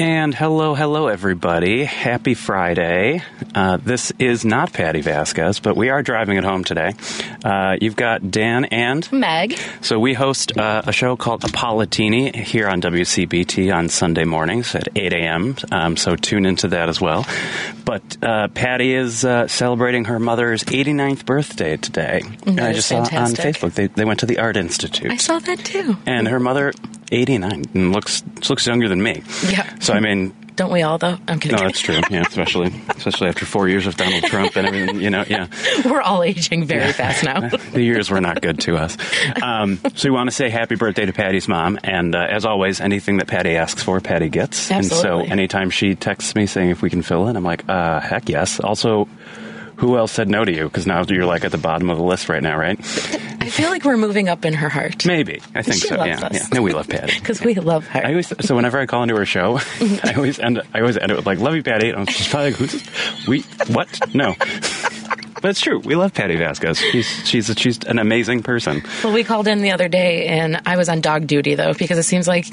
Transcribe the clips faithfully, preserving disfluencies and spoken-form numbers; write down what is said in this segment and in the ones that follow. And hello, hello, everybody. Happy Friday. Uh, this is not Patti Vasquez, but we are driving it home today. Uh, you've got Dan and Meg. So we host uh, a show called Apolitini here on W C B T on Sunday mornings at eight a.m. Um, so tune into that as well. But uh, Patti is uh, celebrating her mother's eighty-ninth birthday today. And I just fantastic. saw on Facebook. They, they went to the Art Institute. I saw that too. And her mother, eighty-nine, and looks looks younger than me. Yeah. So I mean. Don't we all, though? I'm kidding. No, that's true. Yeah, especially especially after four years of Donald Trump and everything, you know, yeah. We're all aging very yeah. fast now. The years were not good to us. Um, so we want to say happy birthday to Patti's mom. And uh, as always, anything that Patti asks for, Patti gets. Absolutely. And so anytime she texts me saying if we can fill in, I'm like, uh, heck yes. Also, who else said no to you? Because now you're like at the bottom of the list right now, right? I feel like we're moving up in her heart. Maybe. I think she so. Loves yeah, us. yeah. No, we love Patti. Because yeah. we love her. I always, so whenever I call into her show, I always end I always end it with like, love you, Patti. And she's probably like, who's this? We, what? No. But it's true. We love Patti Vasquez. She's she's, a, she's an amazing person. Well, we called in the other day, and I was on dog duty, though, because it seems like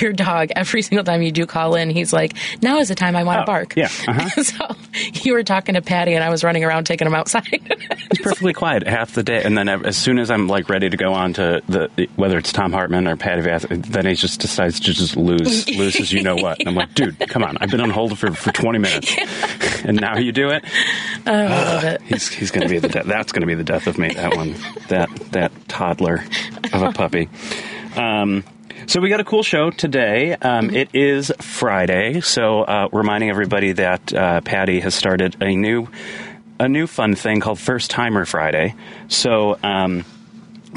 your dog, every single time you do call in, he's like, now is the time I want to oh, bark. Yeah. Uh-huh. So you were talking to Patti, and I was running around taking him outside. He's perfectly quiet half the day, and then as soon as I'm, like, ready to go on to the, whether it's Thom Hartmann or Patti Vasquez, then he just decides to just lose, lose as you know what. And I'm like, dude, come on. I've been on hold for, for twenty minutes, yeah. and now you do it? Oh, I love it. He's he's going to be the death. That's going to be the death of me. That one, that that toddler of a puppy. Um, so we got a cool show today. Um, it is Friday, so uh, reminding everybody that uh, Patti has started a new a new fun thing called First Timer Friday. So um,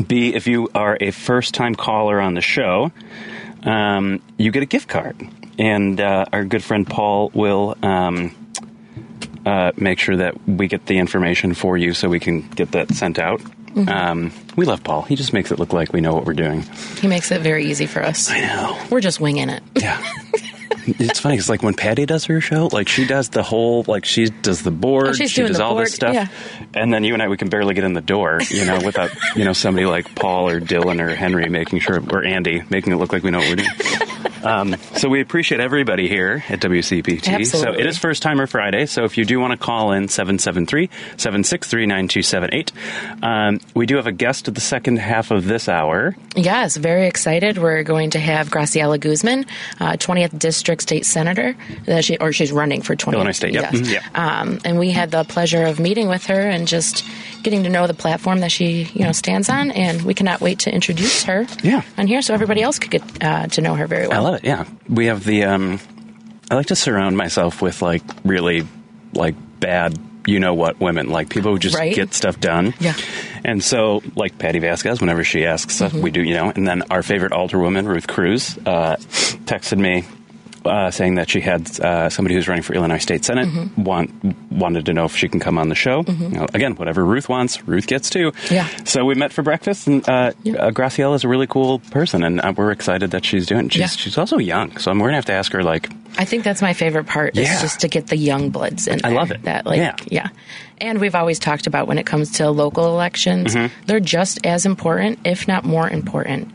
B, if you are a first time caller on the show, um, you get a gift card, and uh, our good friend Paul will. Um, Uh, make sure that we get the information for you so we can get that sent out. Mm-hmm. Um, we love Paul. He just makes it look like we know what we're doing. He makes it very easy for us. I know. We're just winging it. Yeah. It's funny. It's like when Patti does her show, like she does the whole, like she does the board, oh, she does all board. this stuff. Yeah. And then you and I, we can barely get in the door, you know, without, you know, somebody like Paul or Dylan or Henry making sure, or Andy, making it look like we know what we're doing. Um, so we appreciate everybody here at W C P T. Absolutely. So it is First Timer Friday. So if you do want to call in, seven seven three, seven six three, nine two seven eight. Um, we do have a guest at the second half of this hour. Yes, very excited. We're going to have Graciela Guzman, uh, twentieth District State Senator. Uh, she, or she's running for twentieth. Illinois State, yes. Yep. Mm-hmm. Yep. Um, and we had the pleasure of meeting with her and just getting to know the platform that she, you know, stands on. And we cannot wait to introduce her yeah. on here so everybody else could get uh, to know her very well. I love it, yeah. We have the, um, I like to surround myself with, like, really, like, bad you-know-what women. Like, people who just right? get stuff done. Yeah. And so, like, Patti Vasquez, whenever she asks stuff, mm-hmm. we do, you know. And then our favorite alderwoman, Ruth Cruz, uh, texted me. Uh, saying that she had uh, somebody who's running for Illinois State Senate mm-hmm. want, wanted to know if she can come on the show. Mm-hmm. You know, again, whatever Ruth wants, Ruth gets too. Yeah. So we met for breakfast, and uh, yeah. uh, Graciela is a really cool person, and uh, we're excited that she's doing it. She's, yeah. she's also young, so we're going to have to ask her, like... I think that's my favorite part, yeah. is just to get the young bloods in I there. I love it. That, like, yeah. yeah. And we've always talked about when it comes to local elections, mm-hmm. they're just as important, if not more important,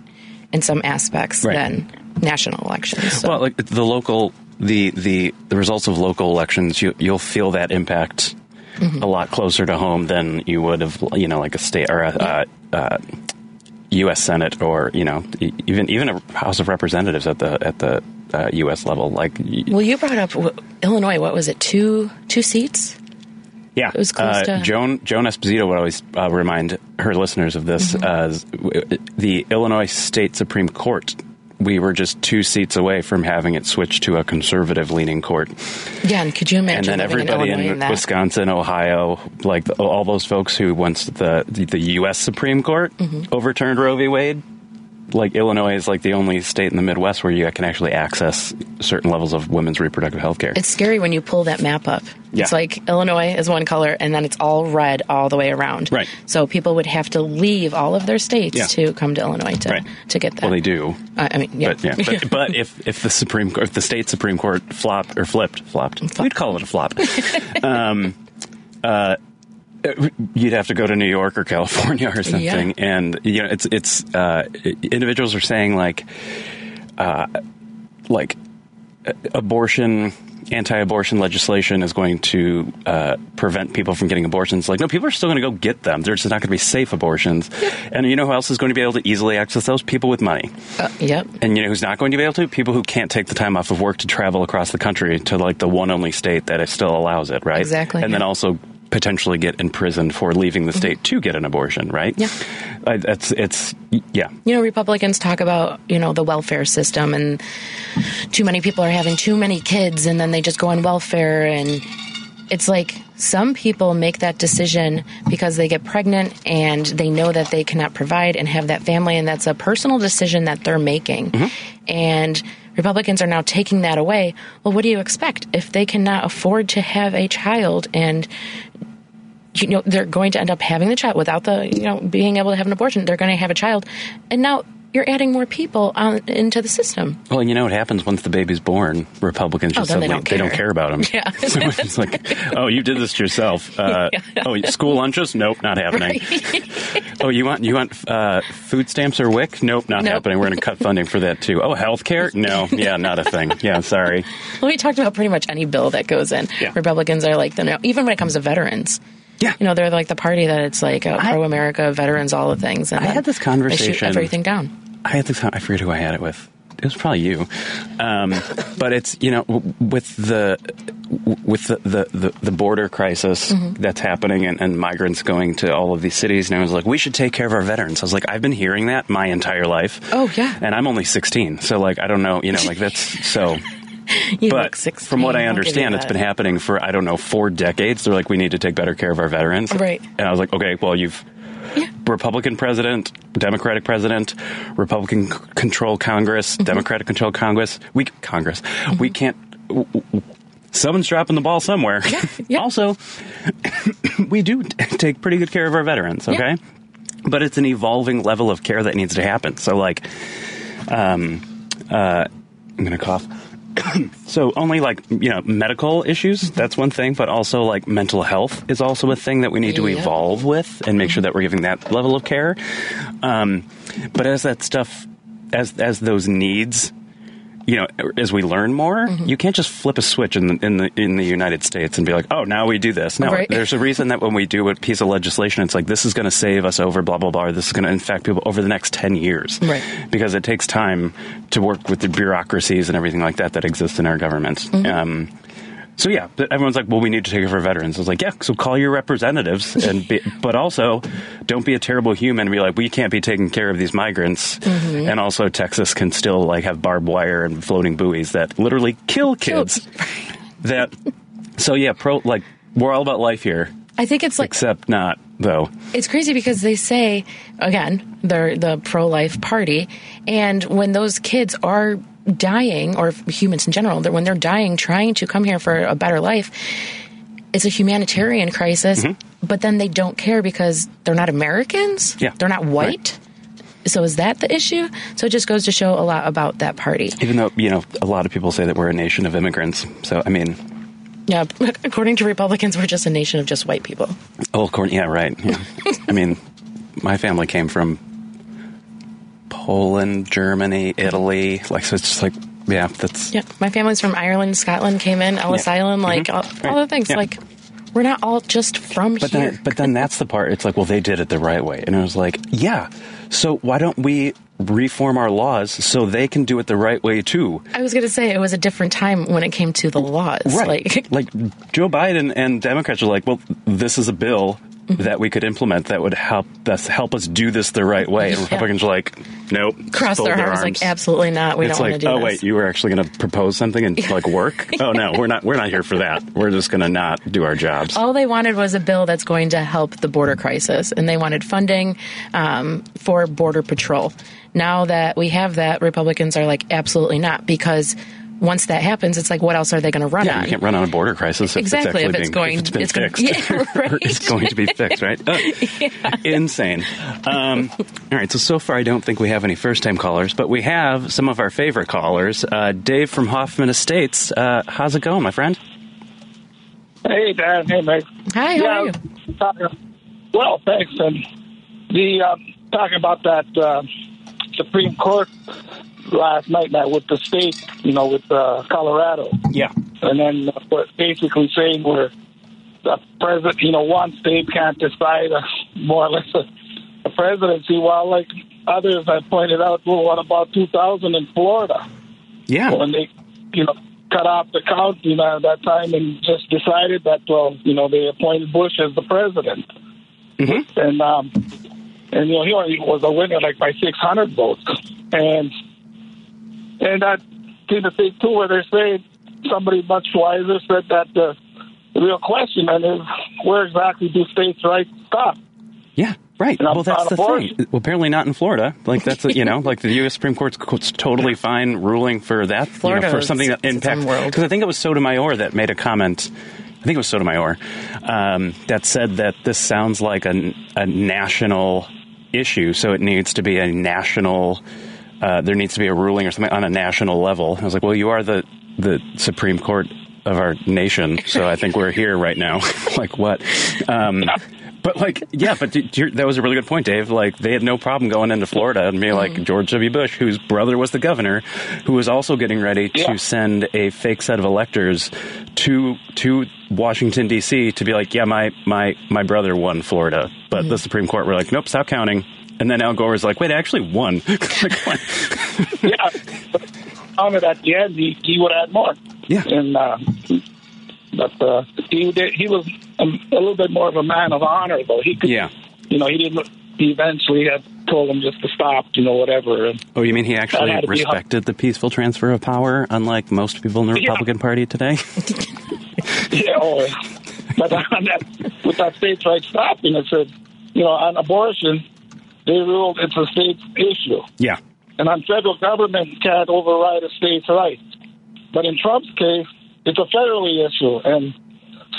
in some aspects right. than... national elections. So. Well, like the local, the, the, the results of local elections, you, you'll feel that impact mm-hmm. a lot closer to home than you would have, you know, like a state or a yeah. uh, uh, U S Senate or, you know, even even a House of Representatives at the at the uh, U S level. Like, well, you brought up Illinois. What was it? Two two seats. Yeah, it was close uh, to... Joan, Joan Esposito would always uh, remind her listeners of this mm-hmm. as the Illinois State Supreme Court. We were just two seats away from having it switch to a conservative-leaning court. Yeah, and could you imagine? And then everybody in, in Wisconsin, Ohio, like the, all those folks who once the the U S Supreme Court mm-hmm. overturned Roe v. Wade, like Illinois is like the only state in the Midwest where you can actually access certain levels of women's reproductive health care. It's scary when you pull that map up. Yeah. It's like Illinois is one color and then it's all red all the way around. Right. So people would have to leave all of their states yeah. to come to Illinois to, right. to get that. Well, they do. Uh, I mean, yeah. But, yeah. but, but if, if the Supreme Court, if the state Supreme Court flopped or flipped, flopped, flopped. We'd call it a flop. um, uh, You'd have to go to New York or California or something, yeah. and you know it's it's uh, individuals are saying like, uh, like abortion, anti-abortion legislation is going to uh, prevent people from getting abortions. Like, no, people are still going to go get them. They're just not going to be safe abortions. Yeah. And you know who else is going to be able to easily access those? People with money. Uh, yep. And you know who's not going to be able to? People who can't take the time off of work to travel across the country to like the one only state that still allows it, right? Exactly. And yeah. then also potentially get imprisoned for leaving the state to get an abortion, right? Yeah. Uh, that's, it's, yeah. You know, Republicans talk about, you know, the welfare system and too many people are having too many kids and then they just go on welfare. And it's like some people make that decision because they get pregnant and they know that they cannot provide and have that family. And that's a personal decision that they're making. Mm-hmm. And Republicans are now taking that away. Well, what do you expect if they cannot afford to have a child and, you know, they're going to end up having the child without the, you know, being able to have an abortion. They're going to have a child. And now you're adding more people on, into the system. Well, and you know what happens once the baby's born? Republicans just oh, suddenly, they don't, they don't care about them. Yeah. So it's like, oh, you did this to yourself. Uh, yeah. Oh, school lunches? Nope, not happening. Right. Oh, you want you want uh, food stamps or W I C? Nope, not nope. happening. We're going to cut funding for that, too. Oh, health care? No. Yeah, not a thing. Yeah, sorry. Well, we talked about pretty much any bill that goes in. Yeah. Republicans are like, the no, even when it comes to veterans. Yeah. You know, they're like the party that it's like uh, pro-America, veterans, all the things. And I had this conversation. They shoot everything down. I had this, I forget who I had it with. It was probably you. Um, but it's, you know, w- with the with the, the, the, the border crisis mm-hmm. that's happening and, and migrants going to all of these cities. And I was like, we should take care of our veterans. I was like, I've been hearing that my entire life. Oh, yeah. And I'm only sixteen. So, like, I don't know, you know, like that's so... You but from what I understand, it's been happening for, I don't know, four decades. They're like, we need to take better care of our veterans. Right. And I was like, okay, well, you've yeah. Republican president, Democratic president, Republican c- control Congress, mm-hmm. Democratic control Congress. We Congress. Mm-hmm. We can't. W- w- someone's dropping the ball somewhere. Yeah, yeah. Also, we do t- take pretty good care of our veterans. Okay. Yeah. But it's an evolving level of care that needs to happen. So like, um, uh, I'm going to cough. So only like, you know, medical issues, mm-hmm. that's one thing, but also like mental health is also a thing that we need to yep. evolve with and make mm-hmm. sure that we're giving that level of care. Um, but as that stuff, as as those needs, you know, as we learn more, mm-hmm. you can't just flip a switch in the, in the in the United States and be like, oh, now we do this. No, right. There's a reason that when we do a piece of legislation, it's like, this is going to save us over blah, blah, blah, or this is going to infect people over the next ten years. Right. Because it takes time to work with the bureaucracies and everything like that that exists in our governments. Mm-hmm. Um, so, yeah, everyone's like, well, we need to take it for veterans. I was like, yeah, so call your representatives. and be, But also, don't be a terrible human and be like, we can't be taking care of these migrants. Mm-hmm. And also, Texas can still, like, have barbed wire and floating buoys that literally kill kids. that, So, yeah, pro like, we're all about life here. I think it's like... Except not, though. It's crazy because they say, again, they're the pro-life party. And when those kids are... dying, or humans in general, that when they're dying, trying to come here for a better life, it's a humanitarian crisis, mm-hmm. but then they don't care because they're not Americans. Yeah. They're not white. Right. So is that the issue? So it just goes to show a lot about that party. Even though, you know, a lot of people say that we're a nation of immigrants. So, I mean... Yeah, according to Republicans, we're just a nation of just white people. Oh, according, yeah, right. Yeah. I mean, my family came from... Poland, Germany, Italy, like, so it's just like, yeah, that's... Yeah, my family's from Ireland, Scotland came in, Ellis yeah. Island, like, mm-hmm. all, all the things, yeah. like, we're not all just from but here. Then, but then that's the part, it's like, well, they did it the right way, and I was like, yeah, so why don't we reform our laws so they can do it the right way, too? I was going to say, it was a different time when it came to the laws. Right, like, like Joe Biden and Democrats are like, well, this is a bill... Mm-hmm. that we could implement that would help us help us do this the right way. And Republicans yeah. are like, nope. Cross their, their arms. arms. Like, absolutely not. We it's don't like, want to do oh, this. Oh, wait, you were actually going to propose something and, like, work? Oh, no, we're not We're not here for that. We're just going to not do our jobs. All they wanted was a bill that's going to help the border crisis. And they wanted funding um, for border patrol. Now that we have that, Republicans are like, absolutely not, because once that happens, it's like, what else are they going to run yeah, on? You can't run on a border crisis if exactly, it's, if it's being, going, if it's been it's fixed. Gonna, yeah, right. It's going to be fixed, right? Oh, yeah. Insane. Um, all right, so so far I don't think we have any first-time callers, but we have some of our favorite callers. Uh, Dave from Hoffman Estates, uh, how's it going, my friend? Hey, Dan. Hey, Mike. Hi, how yeah, are you? Talking, well, thanks. And the um, talking about that uh, Supreme Court last night, Matt, with the state, you know, with uh, Colorado. Yeah. And then uh, basically saying where the president, you know, one state can't decide uh, more or less a, a presidency, while, like others I pointed out, well, what about two thousand in Florida? Yeah. When they, you know, cut off the count, you know, at that time and just decided that, well, you know, they appointed Bush as the president. Mm-hmm. And, um, and, you know, he only was a winner, like, by six hundred votes. And... And I see the thing, too, where they're saying somebody much wiser said that the real question then is, where exactly do states' rights stop? Yeah, right. Well, that's the thing. Well, apparently not in Florida. Like, that's, a, you know, like the U S Supreme Court's totally fine ruling for that, Florida, you know, for something that impacts. Because I think it was Sotomayor that made a comment. I think it was Sotomayor um, that said that this sounds like a, a national issue, so it needs to be a national Uh, there needs to be a ruling or something on a national level. I was like, well, you are the, the Supreme Court of our nation, so I think we're here right now. Like, what? Um, but, like, yeah, but that was a really good point, Dave. Like, they had no problem going into Florida and being mm. like George W. Bush, whose brother was the governor, who was also getting ready to yeah. send a fake set of electors to to Washington, D C to be like, yeah, my, my, my brother won Florida. But mm. the Supreme Court were like, nope, stop counting. And then Al Gore was like, wait, I actually won. Like, won. Yeah. But Muhammad, at the end, he, he would add more. Yeah. And, uh, but uh, he did, he was a, a little bit more of a man of honor, though. He could, yeah. You know, he didn't. He eventually had told him just to stop, you know, whatever. And oh, you mean he actually respected the peaceful transfer of power, unlike most people in the Republican yeah. Party today? Yeah. Oh, but on that, with that states' rights stopping, it said, you know, on abortion, they ruled it's a state's issue. Yeah. And on federal government can't override a state's rights. But in Trump's case, it's a federal issue, and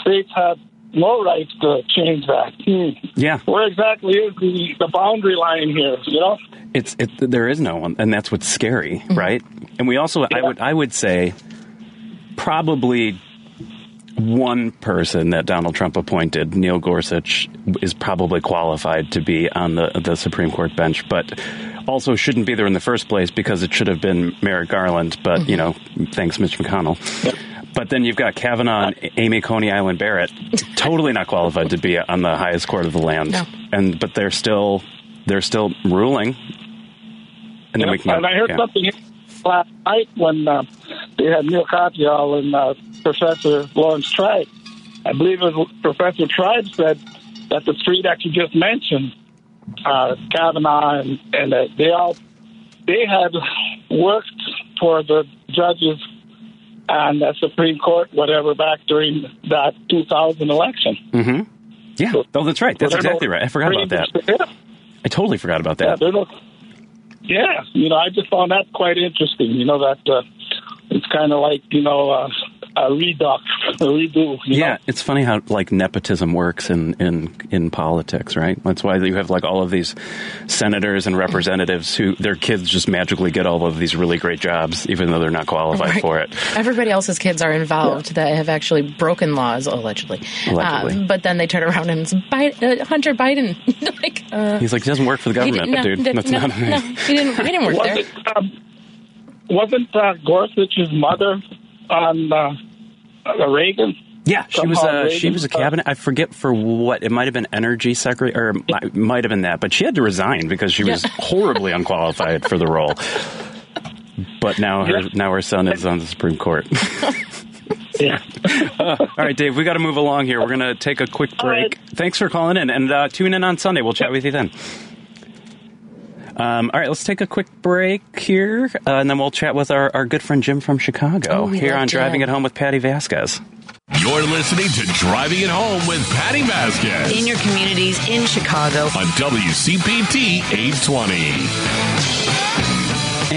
states have no rights to change that. Hmm. Yeah. Where exactly is the, the boundary line here, you know? It's it, there is no one, and that's what's scary, mm-hmm. right? And we also, yeah. I would I would say, probably one person that Donald Trump appointed, Neil Gorsuch, is probably qualified to be on the, the Supreme Court bench, but also shouldn't be there in the first place because it should have been Merrick Garland. But, mm-hmm. you know, thanks, Mitch McConnell. Yep. But then you've got Kavanaugh and Amy Coney Island Barrett, totally not qualified to be on the highest court of the land. No. And but they're still they're still ruling. And yep. then we can. And I heard yeah. something last night when uh, they had Neil Katyal and uh, Professor Laurence Tribe. I believe it was Professor Tribe said that the three that you just mentioned, uh, Kavanaugh and, and uh, they all, they had worked for the judges on the Supreme Court, whatever, back during that two thousand election. Mm-hmm. Yeah, so, oh, that's right. That's exactly no right. I forgot about that. Yeah. I totally forgot about that. Yeah, no, yeah, you know, I just found that quite interesting. You know, that uh, it's kind of like, you know, uh, a redox, a redo. You yeah, know? It's funny how, like, nepotism works in, in in politics, right? That's why you have, like, all of these senators and representatives who their kids just magically get all of these really great jobs, even though they're not qualified right. for it. Everybody else's kids are involved yeah. that have actually broken laws, allegedly. allegedly. Uh, but then they turn around and it's Biden, uh, Hunter Biden. Like, uh, he's like, he doesn't work for the government, no, dude. Did, That's no, not right. No, he didn't, he didn't work wasn't, there. Um, wasn't uh, Gorsuch's mother on uh, Reagan? Yeah, she Somehow was a Reagan she was a cabinet. I forget for what. It might have been energy secretary, or it might have been that. But she had to resign because she yeah. was horribly unqualified for the role. But now her yeah. now her son is on the Supreme Court. Yeah. uh, all right, Dave. We got to move along here. We're gonna take a quick break. Right. Thanks for calling in, and uh, tune in on Sunday. We'll chat with you then. Um, all right, let's take a quick break here, uh, and then we'll chat with our, our good friend Jim from Chicago oh, here on Driving It Home with Patti Vasquez. You're listening to Driving It Home with Patti Vasquez. In your communities in Chicago. On W C P T eight twenty.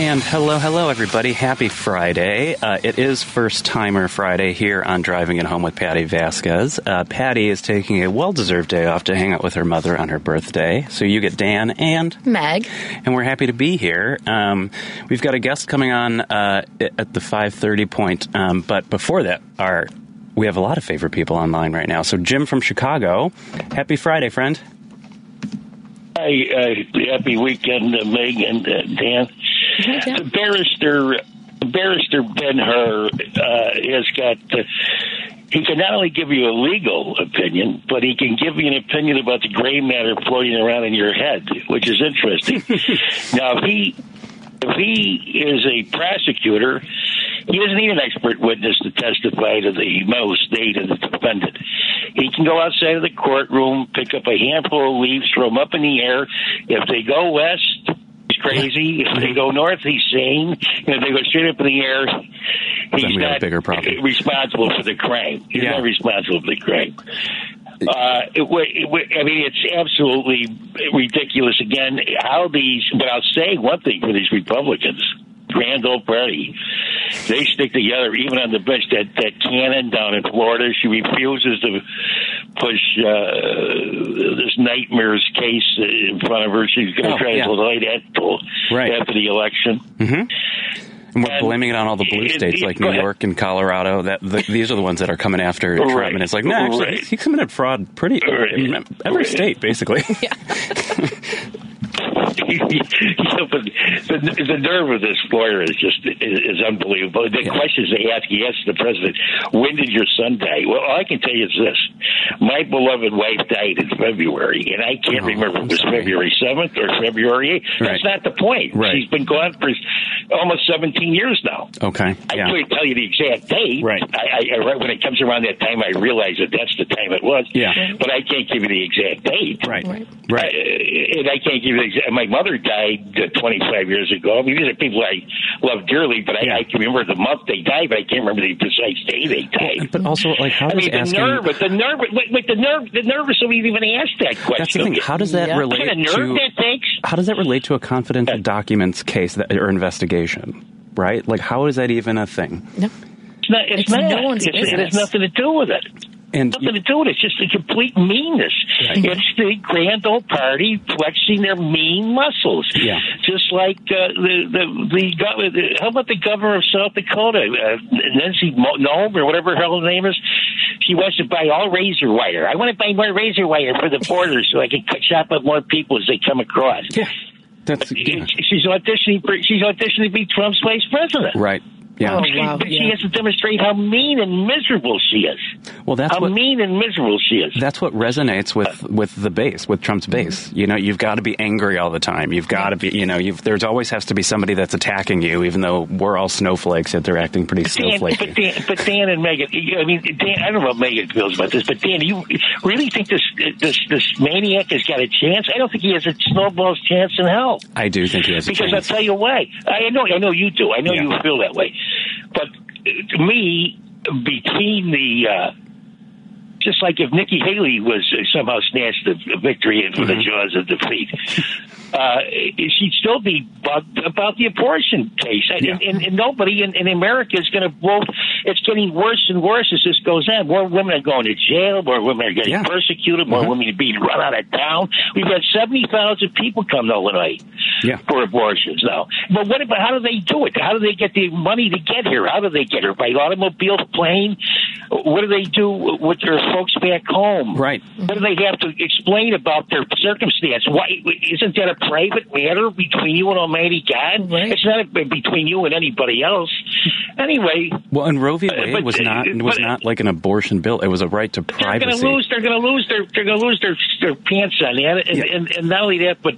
And hello, hello, everybody. Happy Friday. Uh, it is First Timer Friday here on Driving It Home with Patti Vasquez. Uh, Patti is taking a well-deserved day off to hang out with her mother on her birthday. So you get Dan and Meg. And we're happy to be here. Um, we've got a guest coming on uh, at the five thirty point. Um, but before that, our we have a lot of favorite people online right now. So Jim from Chicago. Happy Friday, friend. Hi, uh, happy weekend, uh, Meg and uh, Dan. The barrister, barrister Ben-Hur uh, has got, uh, he can not only give you a legal opinion, but he can give you an opinion about the gray matter floating around in your head, which is interesting. Now, if he, if he is a prosecutor, he doesn't need an expert witness to testify to the memo state of the defendant. He can go outside of the courtroom, pick up a handful of leaves, throw them up in the air. If they go west, crazy. If they go north, he's sane. If they go straight up in the air, he's not bigger problem. responsible for the crime. He's yeah. not responsible for the crime. Uh, it, it, I mean, it's absolutely ridiculous. Again, how these, but I'll say one thing for these Republicans. Grand old party. They stick together, even on the bench. That that Cannon down in Florida, she refuses to push uh, this nightmare's case in front of her. She's going to oh, try yeah. to delay that till right. after the election. Mm-hmm. And we're and blaming it on all the blue it, states it, like New York and Colorado. That the, These are the ones that are coming after right. Trump. And it's like, no, nah, actually, right. he committed fraud pretty right. every right. state, basically. Yeah. So, but the, the nerve of this lawyer is just is, is unbelievable. The yeah. questions they ask, he asks the president, when did your son die? Well, all I can tell you is this. My beloved wife died in February, and I can't oh, remember I'm if it was sorry. February seventh or February eighth. Right. That's not the point. Right. She's been gone for almost seventeen years now. Okay. I yeah. couldn't tell you the exact date. Right. I, I, right. When it comes around that time, I realize that that's the time it was. Yeah. But I can't give you the exact date. Right. Right. right. I, and I can't give you the exact. My mother died twenty-five years ago. I mean, these are people I love dearly, but I, yeah. I can remember the month they died, but I can't remember the precise day they died. But also, like, how I does mean, the asking... nerve, the nerve, wait, wait, the nerve, the nerve of somebody even asked that question. That's the thing. How does that yeah. relate kind of nerve to? That takes? How does that relate to a confidential yeah. documents case that, or investigation? Right? Like, how is that even a thing? No, it's not. It's, it's not. No one's business. It has nothing to do with it. And nothing to do with it. It's just a complete meanness. Right. It's the grand old party flexing their mean muscles. Yeah. Just like uh, the, the, the, the, the, how about the governor of South Dakota, uh, Nancy Nome, or whatever her whole name is? She wants to buy all razor wire. I want to buy more razor wire for the border so I can chop up more people as they come across. Yeah. That's, yeah. She's auditioning for, she's auditioning to be Trump's vice president. Right. Yeah. Oh, wow. She, but yeah. she has to demonstrate how mean and miserable she is. Well, that's how what, mean and miserable she is. That's what resonates with, with the base, with Trump's base. You know, you've got to be angry all the time. You've got to be, you know, you've, there's always has to be somebody that's attacking you, even though we're all snowflakes that they're acting pretty but Dan, snowflakey. But Dan, but Dan and Meghan, I mean, Dan, I don't know how Meghan feels about this, but Dan, do you really think this, this this maniac has got a chance? I don't think he has a snowball's chance in hell. I do think he has a because chance. Because I'll tell you why. I know, I know you do. I know yeah. you feel that way. But to me, between the, uh, just like if Nikki Haley was somehow snatched a victory from mm-hmm. the jaws of defeat, uh, she'd still be bugged about the abortion case. Yeah. And, and, and nobody in, in America is going to vote. It's getting worse and worse as this goes on. More women are going to jail. More women are getting yeah. persecuted. More mm-hmm. women are being run out of town. We've had seventy thousand people come to Illinois yeah. for abortions now. But what about, how do they do it? How do they get the money to get here? How do they get here? By automobile, plane? What do they do with their folks back home? Right. What do they have to explain about their circumstance? Why isn't that a private matter between you and Almighty God? Right. It's not a, between you and anybody else. Anyway. Well, and Roe v. Wade uh, but, was not was but, not like an abortion bill. It was a right to privacy. They're going to lose. They're going to lose their. They're going to lose their their pants on that. And, yeah. and, and not only that, but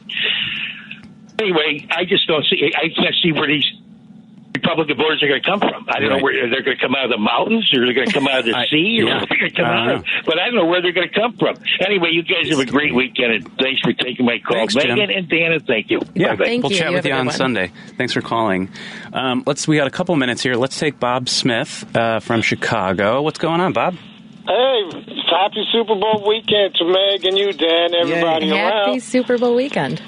anyway, I just don't see. I can't see where these Republican voters are going to come from. I don't right. know where they're going to come out of the mountains, or they're going to come out of the I, sea, or yeah. they're going to come uh, out of, but I don't know where they're going to come from. Anyway, you guys have a great weekend, and thanks for taking my call. Thanks, Megan Jim. And Dana, thank you. Yeah, thank we'll you. chat you with you on one. Sunday. Thanks for calling. Um, let's. We got a couple minutes here. Let's take Bob Smith uh, from Chicago. What's going on, Bob? Hey, happy Super Bowl weekend to Meg and you, Dan, everybody Yay. around. Happy Super Bowl weekend.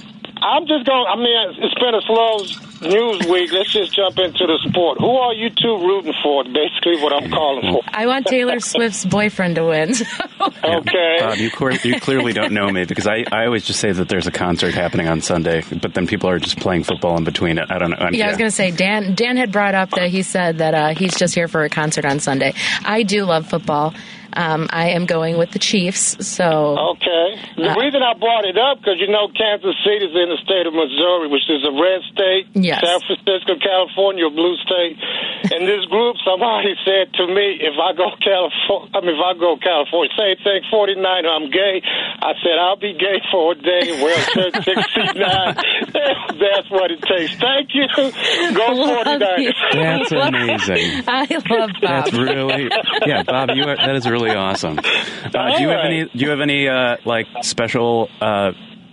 I'm just going. I mean, it's been a slow Newsweek, let's just jump into the sport. Who are you two rooting for? Basically what I'm calling for. I want Taylor Swift's boyfriend to win. So. Okay. Bob, you, cor- you clearly don't know me, because I, I always just say that there's a concert happening on Sunday, but then people are just playing football in between it. I don't know. I'm, yeah, yeah, I was going to say, Dan Dan had brought up that he said that uh, he's just here for a concert on Sunday. I do love football. Um, I am going with the Chiefs, so... Okay. The uh, reason I brought it up, because, you know, Kansas City is in the state of Missouri, which is a red state. Yes. San Francisco, California, a blue state. In this group, somebody said to me, if I go California, I mean, if I go California, same thing, forty-nine, I'm gay. I said, I'll be gay for a day, wear a shirt sixty-nine. That's what it takes. Thank you. Go forty-nine. That's amazing. I love Bob. That's really... Yeah, Bob, you are, that is really awesome. Uh, do you have any? Do you have any uh, like special uh,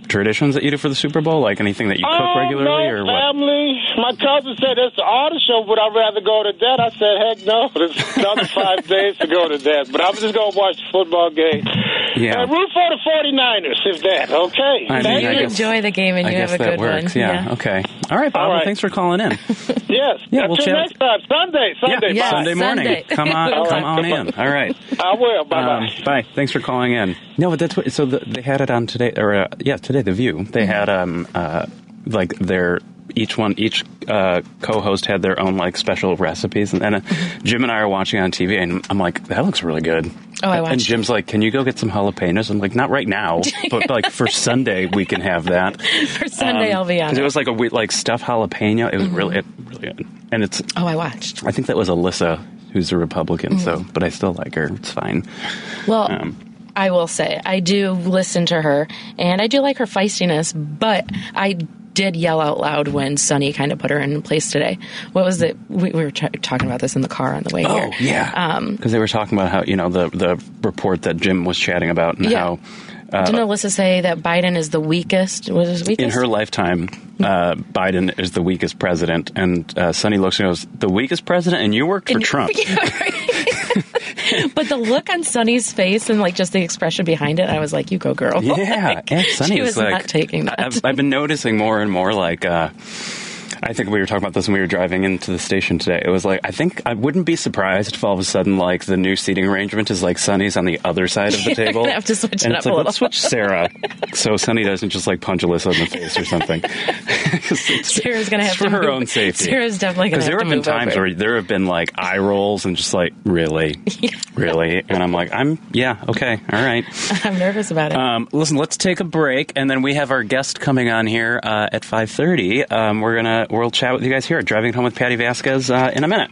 traditions that you do for the Super Bowl? Like anything that you cook um, regularly, no, or what? Family. My cousin said it's an artist show, but I'd rather go to that. I said, heck no, it's another five days to go to that. But I'm just gonna watch the football game. Yeah. And root for the forty-niners, if that. Okay. I mean, you guess, enjoy the game, and I you have a good works. one. Yeah. yeah. Okay. All right, Bob. All right. Well, thanks for calling in. yes. Yeah. We'll Until next time. Sunday. Sunday. Yeah. Sunday morning. Sunday. Come on. Right. Come on in. All right. I will. Bye. Um, bye. Bye. Thanks for calling in. No, but that's what. So the, they had it on today, or uh, yeah, today. The View. They mm-hmm. had um uh like their. Each one, each uh, co-host had their own like special recipes, and, and uh, Jim and I are watching on T V, and I'm like, "That looks really good." Oh, I watched. And Jim's like, "Can you go get some jalapenos?" I'm like, "Not right now, but like for Sunday we can have that." For Sunday, um, I'll be on. Because it was like a like stuffed jalapeno. It was mm-hmm. really, it, really good, and it's. Oh, I watched. I think that was Alyssa, who's a Republican. Mm-hmm. So, but I still like her. It's fine. Well. Um, I will say, I do listen to her, and I do like her feistiness, but I did yell out loud when Sonny kind of put her in place today. What was it? We, we were t- talking about this in the car on the way oh, here. Oh, yeah. Because um, they were talking about how, you know, the, the report that Jim was chatting about and yeah. how... Uh, didn't Alyssa say that Biden is the weakest? Was his weakest? In her lifetime, uh, Biden is the weakest president. And uh, Sonny looks and goes, the weakest president? And you worked for and, Trump. Yeah, right. But the look on Sonny's face and, like, just the expression behind it, I was like, you go, girl. Yeah, like, and Sonny was, was like, not taking that. I've, I've been noticing more and more, like, uh, I think we were talking about this when we were driving into the station today. It was like, I think I wouldn't be surprised if all of a sudden, like, the new seating arrangement is, like, Sonny's on the other side of the table. I have to switch and it up it's like, a let's switch Sarah. So Sonny doesn't just, like, punch Alyssa in the face or something. Sarah's going to have to move. For her own safety. Sarah's definitely going to have to move. Because there have been times over. where there have been, like, eye rolls and just, like, really? Yeah. Really? And I'm like, I'm, yeah, okay, all right. I'm nervous about it. Um, listen, let's take a break, and then we have our guest coming on here uh, at five thirty. Um, we're going to We'll chat with you guys here at Driving Home with Patti Vasquez uh, in a minute.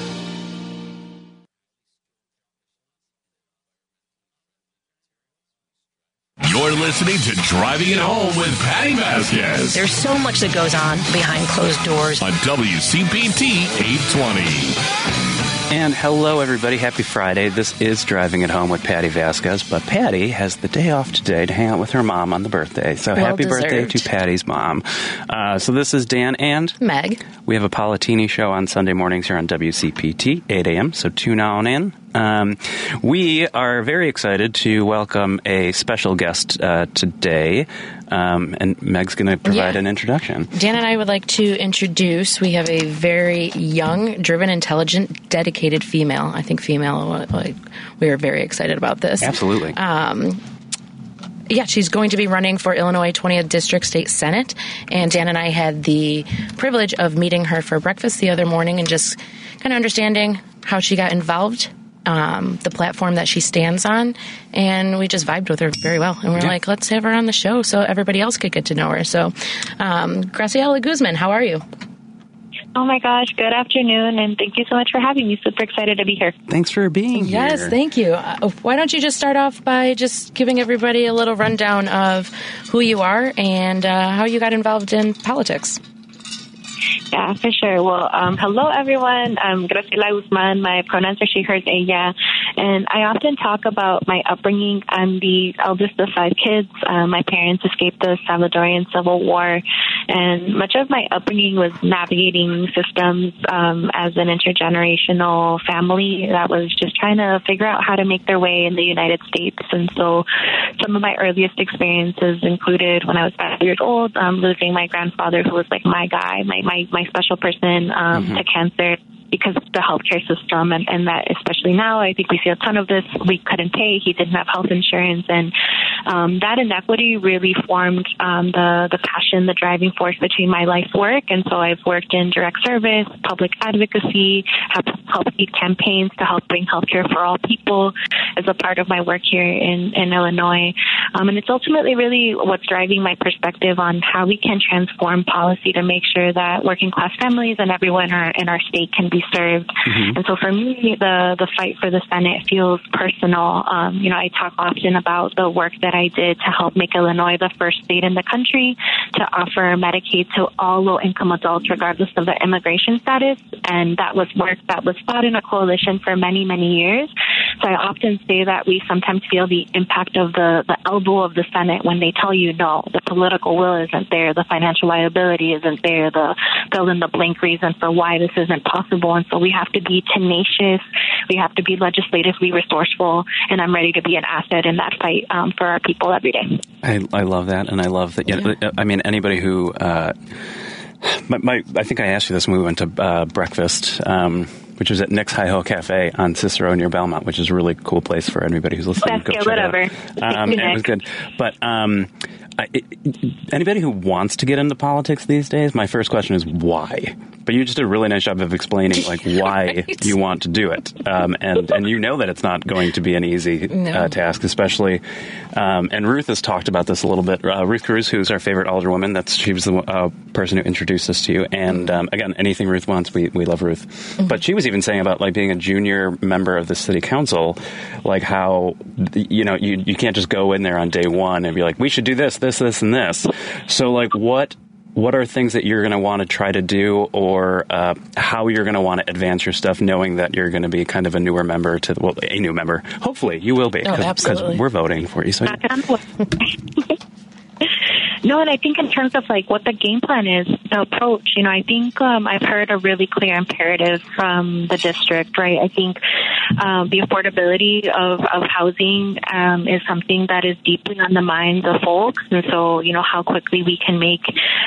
You're listening to Driving It Home with Patti Vasquez. There's so much that goes on behind closed doors. On W C P T eight twenty. And hello, everybody. Happy Friday. This is Driving It Home with Patti Vasquez. But Patti has the day off today to hang out with her mom on the birthday. So well happy deserved. Birthday to Patti's mom. Uh, so this is Dan and Meg. We have a Palatini show on Sunday mornings here on W C P T, eight a.m. So tune on in. Um, we are very excited to welcome a special guest uh, today, um, and Meg's going to provide yeah. an introduction. Dan and I would like to introduce, we have a very young, driven, intelligent, dedicated female. I think female, like, we are very excited about this. Absolutely. Um, yeah, she's going to be running for Illinois twentieth District State Senate, and Dan and I had the privilege of meeting her for breakfast the other morning and just kind of understanding how she got involved. Um, the platform that she stands on, and we just vibed with her very well. And we're yeah. like, let's have her on the show so everybody else could get to know her. So, um, Graciela Guzman, how are you? Oh, my gosh. Good afternoon, and thank you so much for having me. Super excited to be here. Thanks for being here. Yes, thank you. Uh, why don't you just start off by just giving everybody a little rundown of who you are and uh, how you got involved in politics? Yeah, for sure. Well, um, hello, everyone. I'm Graciela Guzman. My pronouns are she, hers, ella. And I often talk about my upbringing. I'm the eldest of five kids. Uh, my parents escaped the Salvadorian Civil War. And much of my upbringing was navigating systems um, as an intergenerational family that was just trying to figure out how to make their way in the United States. And so some of my earliest experiences included when I was five years old, um, losing my grandfather, who was like my guy, my, my, my special person, um, mm-hmm. to cancer. Because of the healthcare system, and, and that especially now, I think we see a ton of this. We couldn't pay. He didn't have health insurance, and um, that inequity really formed um, the the passion, the driving force between my life's work. And so I've worked in direct service, public advocacy, have helped lead campaigns to help bring healthcare for all people as a part of my work here in in Illinois. Um, and it's ultimately really what's driving my perspective on how we can transform policy to make sure that working class families and everyone in our, in our state can be served. Mm-hmm. And so for me, the the fight for the Senate feels personal. Um, you know, I talk often about the work that I did to help make Illinois the first state in the country to offer Medicaid to all low-income adults, regardless of their immigration status. And that was work that was fought in a coalition for many, many years. So I often say that we sometimes feel the impact of the, the elbow of the Senate when they tell you, no, the political will isn't there, the financial liability isn't there, the fill-in-the-blank reason for why this isn't possible. And so we have to be tenacious. We have to be legislatively resourceful. And I'm ready to be an asset in that fight um, for our people every day. I, I love that. And I love that. Yeah. I mean, anybody who uh, my, my, I think I asked you this when we went to uh, breakfast, um, which was at Nick's High Hill Cafe on Cicero near Belmont, which is a really cool place for anybody who's listening. Best go check whatever. It out. Um, it was good. But um, I, it, anybody who wants to get into politics these days, my first question is why? But you just did a really nice job of explaining like why right. you want to do it. Um, and, and you know that it's not going to be an easy no. uh, task, especially. Um, and Ruth has talked about this a little bit. Uh, Ruth Cruz, who's our favorite alderwoman, that's, she was the uh, person who introduced us to you. And um, again, anything Ruth wants, we, we love Ruth. Mm-hmm. But she was even saying about like being a junior member of the city council, like how, you know, you, you can't just go in there on day one and be like, we should do this, this, this, and this. So like what what are things that you're going to want to try to do, or uh, how you're going to want to advance your stuff, knowing that you're going to be kind of a newer member to, well, a new member. Hopefully you will be. Oh, absolutely. Because we're voting for you. So. No, and I think in terms of like what the game plan is, the approach, you know, I think um, I've heard a really clear imperative from the district, right? I think um, the affordability of, of housing um, is something that is deeply on the minds of folks. And so, you know, how quickly we can make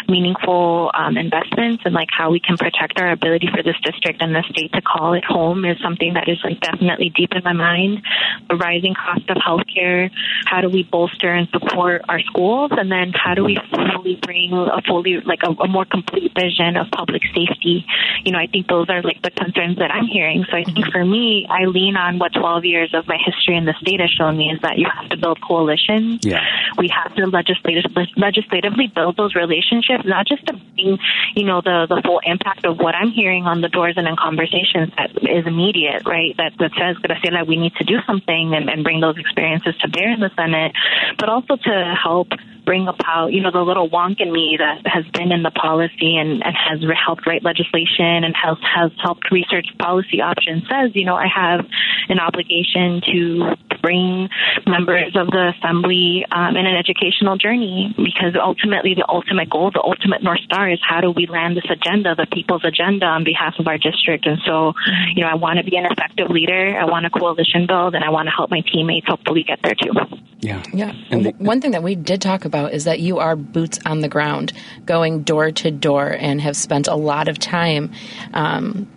meaningful um, investments and like how we can protect our ability for this district and the state to call it home is something that is like definitely deep in my mind. The rising cost of healthcare, how do we bolster and support our schools? And then how do we fully bring a fully, like a, a more complete vision of public safety? You know, I think those are like the concerns that I'm hearing. So I think for me, I lean on what twelve years of my history in the state has shown me is that you have to build coalitions. Yeah. We have to legislative, legislatively build those relationships, not just to bring, you know, the, the full impact of what I'm hearing on the doors and in conversations that is immediate, right? That, that says, Graciela, we need to do something and, and bring those experiences to bear in the Senate, but also to help bring about, you know, the little wonk in me that has been in the policy and, and has helped write legislation and has, has helped research policy options says, you know, I have an obligation to bring members of the assembly um, in an educational journey, because ultimately the ultimate goal, the ultimate North Star is how do we land this agenda, the people's agenda on behalf of our district. And so, you know, I want to be an effective leader. I want a coalition build, and I want to help my teammates hopefully get there too. Yeah. Yeah. And the, one thing that we did talk about is that you are boots on the ground, going door to door, and have spent a lot of time um,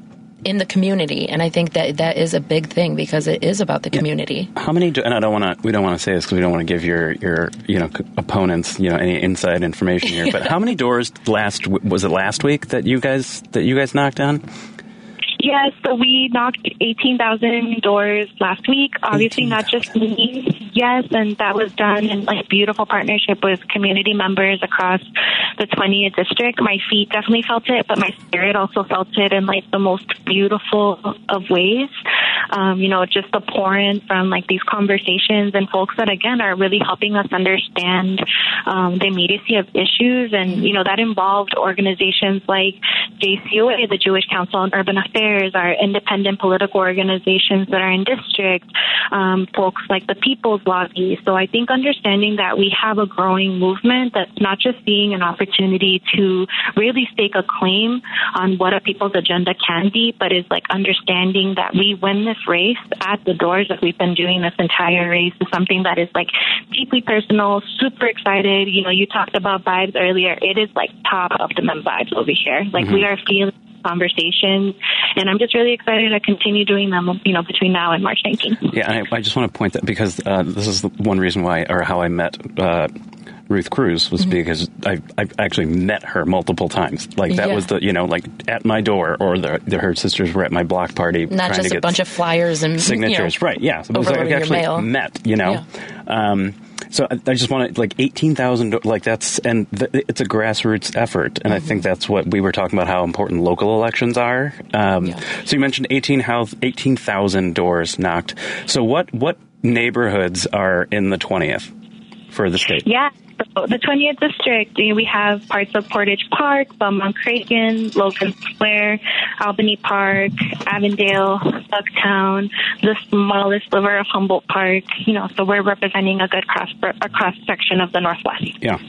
in the community. And I think that that is a big thing, because it is about the community. How many? Do, and I don't want to. We don't want to say this because we don't want to give your your you know opponents you know any inside information here. But how many doors last was it last week that you guys that you guys knocked on? Yes, so we knocked eighteen thousand doors last week. Obviously, not just me. Yes, and that was done in like beautiful partnership with community members across the twentieth district. My feet definitely felt it, but my spirit also felt it in like the most beautiful of ways. um, you know, just the pour-in from, like, these conversations and folks that, again, are really helping us understand um, the immediacy of issues. And, you know, that involved organizations like J C U A, the Jewish Council on Urban Affairs, our independent political organizations that are in districts, um, folks like the People's Lobby. So I think understanding that we have a growing movement that's not just seeing an opportunity to really stake a claim on what a people's agenda can be, but is like understanding that we win this race at the doors that we've been doing this entire race is something that is like deeply personal, super excited. You know, you talked about vibes earlier. It is like top of the men vibes over here. Like mm-hmm. we are feeling conversations, and I'm just really excited to continue doing them, you know, between now and March nineteenth. Yeah, I, I just want to point that because uh, this is one reason why, or how I met uh, Ruth Cruz was mm-hmm. because I I actually met her multiple times. Like that yeah. was the, you know, like at my door, or the, the her sisters were at my block party. Not just to get a bunch of flyers and signatures, you know, right? Yeah, so it was like I actually mail. met, you know. Yeah. Um, So I, I just want to, like, eighteen thousand, like, that's, and th- it's a grassroots effort. And mm-hmm. I think that's what we were talking about, how important local elections are. Um, yeah. So you mentioned eighteen thousand doors knocked. So what, what neighborhoods are in the twentieth for the state? Yeah. So the twentieth district, we have parts of Portage Park, Belmont Cragen, Logan Square, Albany Park, Avondale, Bucktown, the smallest sliver of Humboldt Park. You know, so we're representing a good cross a cross section of the Northwest. Yeah.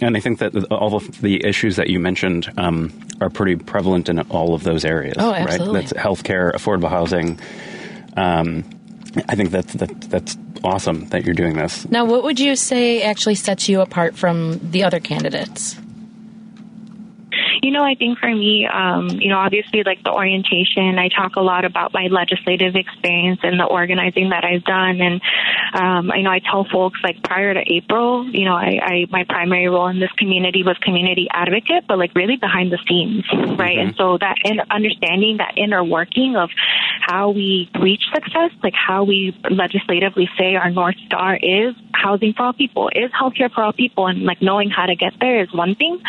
And I think that all of the issues that you mentioned um, are pretty prevalent in all of those areas. Oh, absolutely. Right? That's healthcare, affordable housing. Um, I think that's that, that's awesome that you're doing this. Now, what would you say actually sets you apart from the other candidates? You know, I think for me, um, you know, obviously, like the orientation, I talk a lot about my legislative experience and the organizing that I've done. And, um, I know I tell folks, like, prior to April, you know, I, I my primary role in this community was community advocate, but, like, really behind the scenes, right? Mm-hmm. And so that in understanding that inner working of how we reach success, like how we legislatively say our North Star is housing for all people, is healthcare for all people, and, like, knowing how to get there is one thing,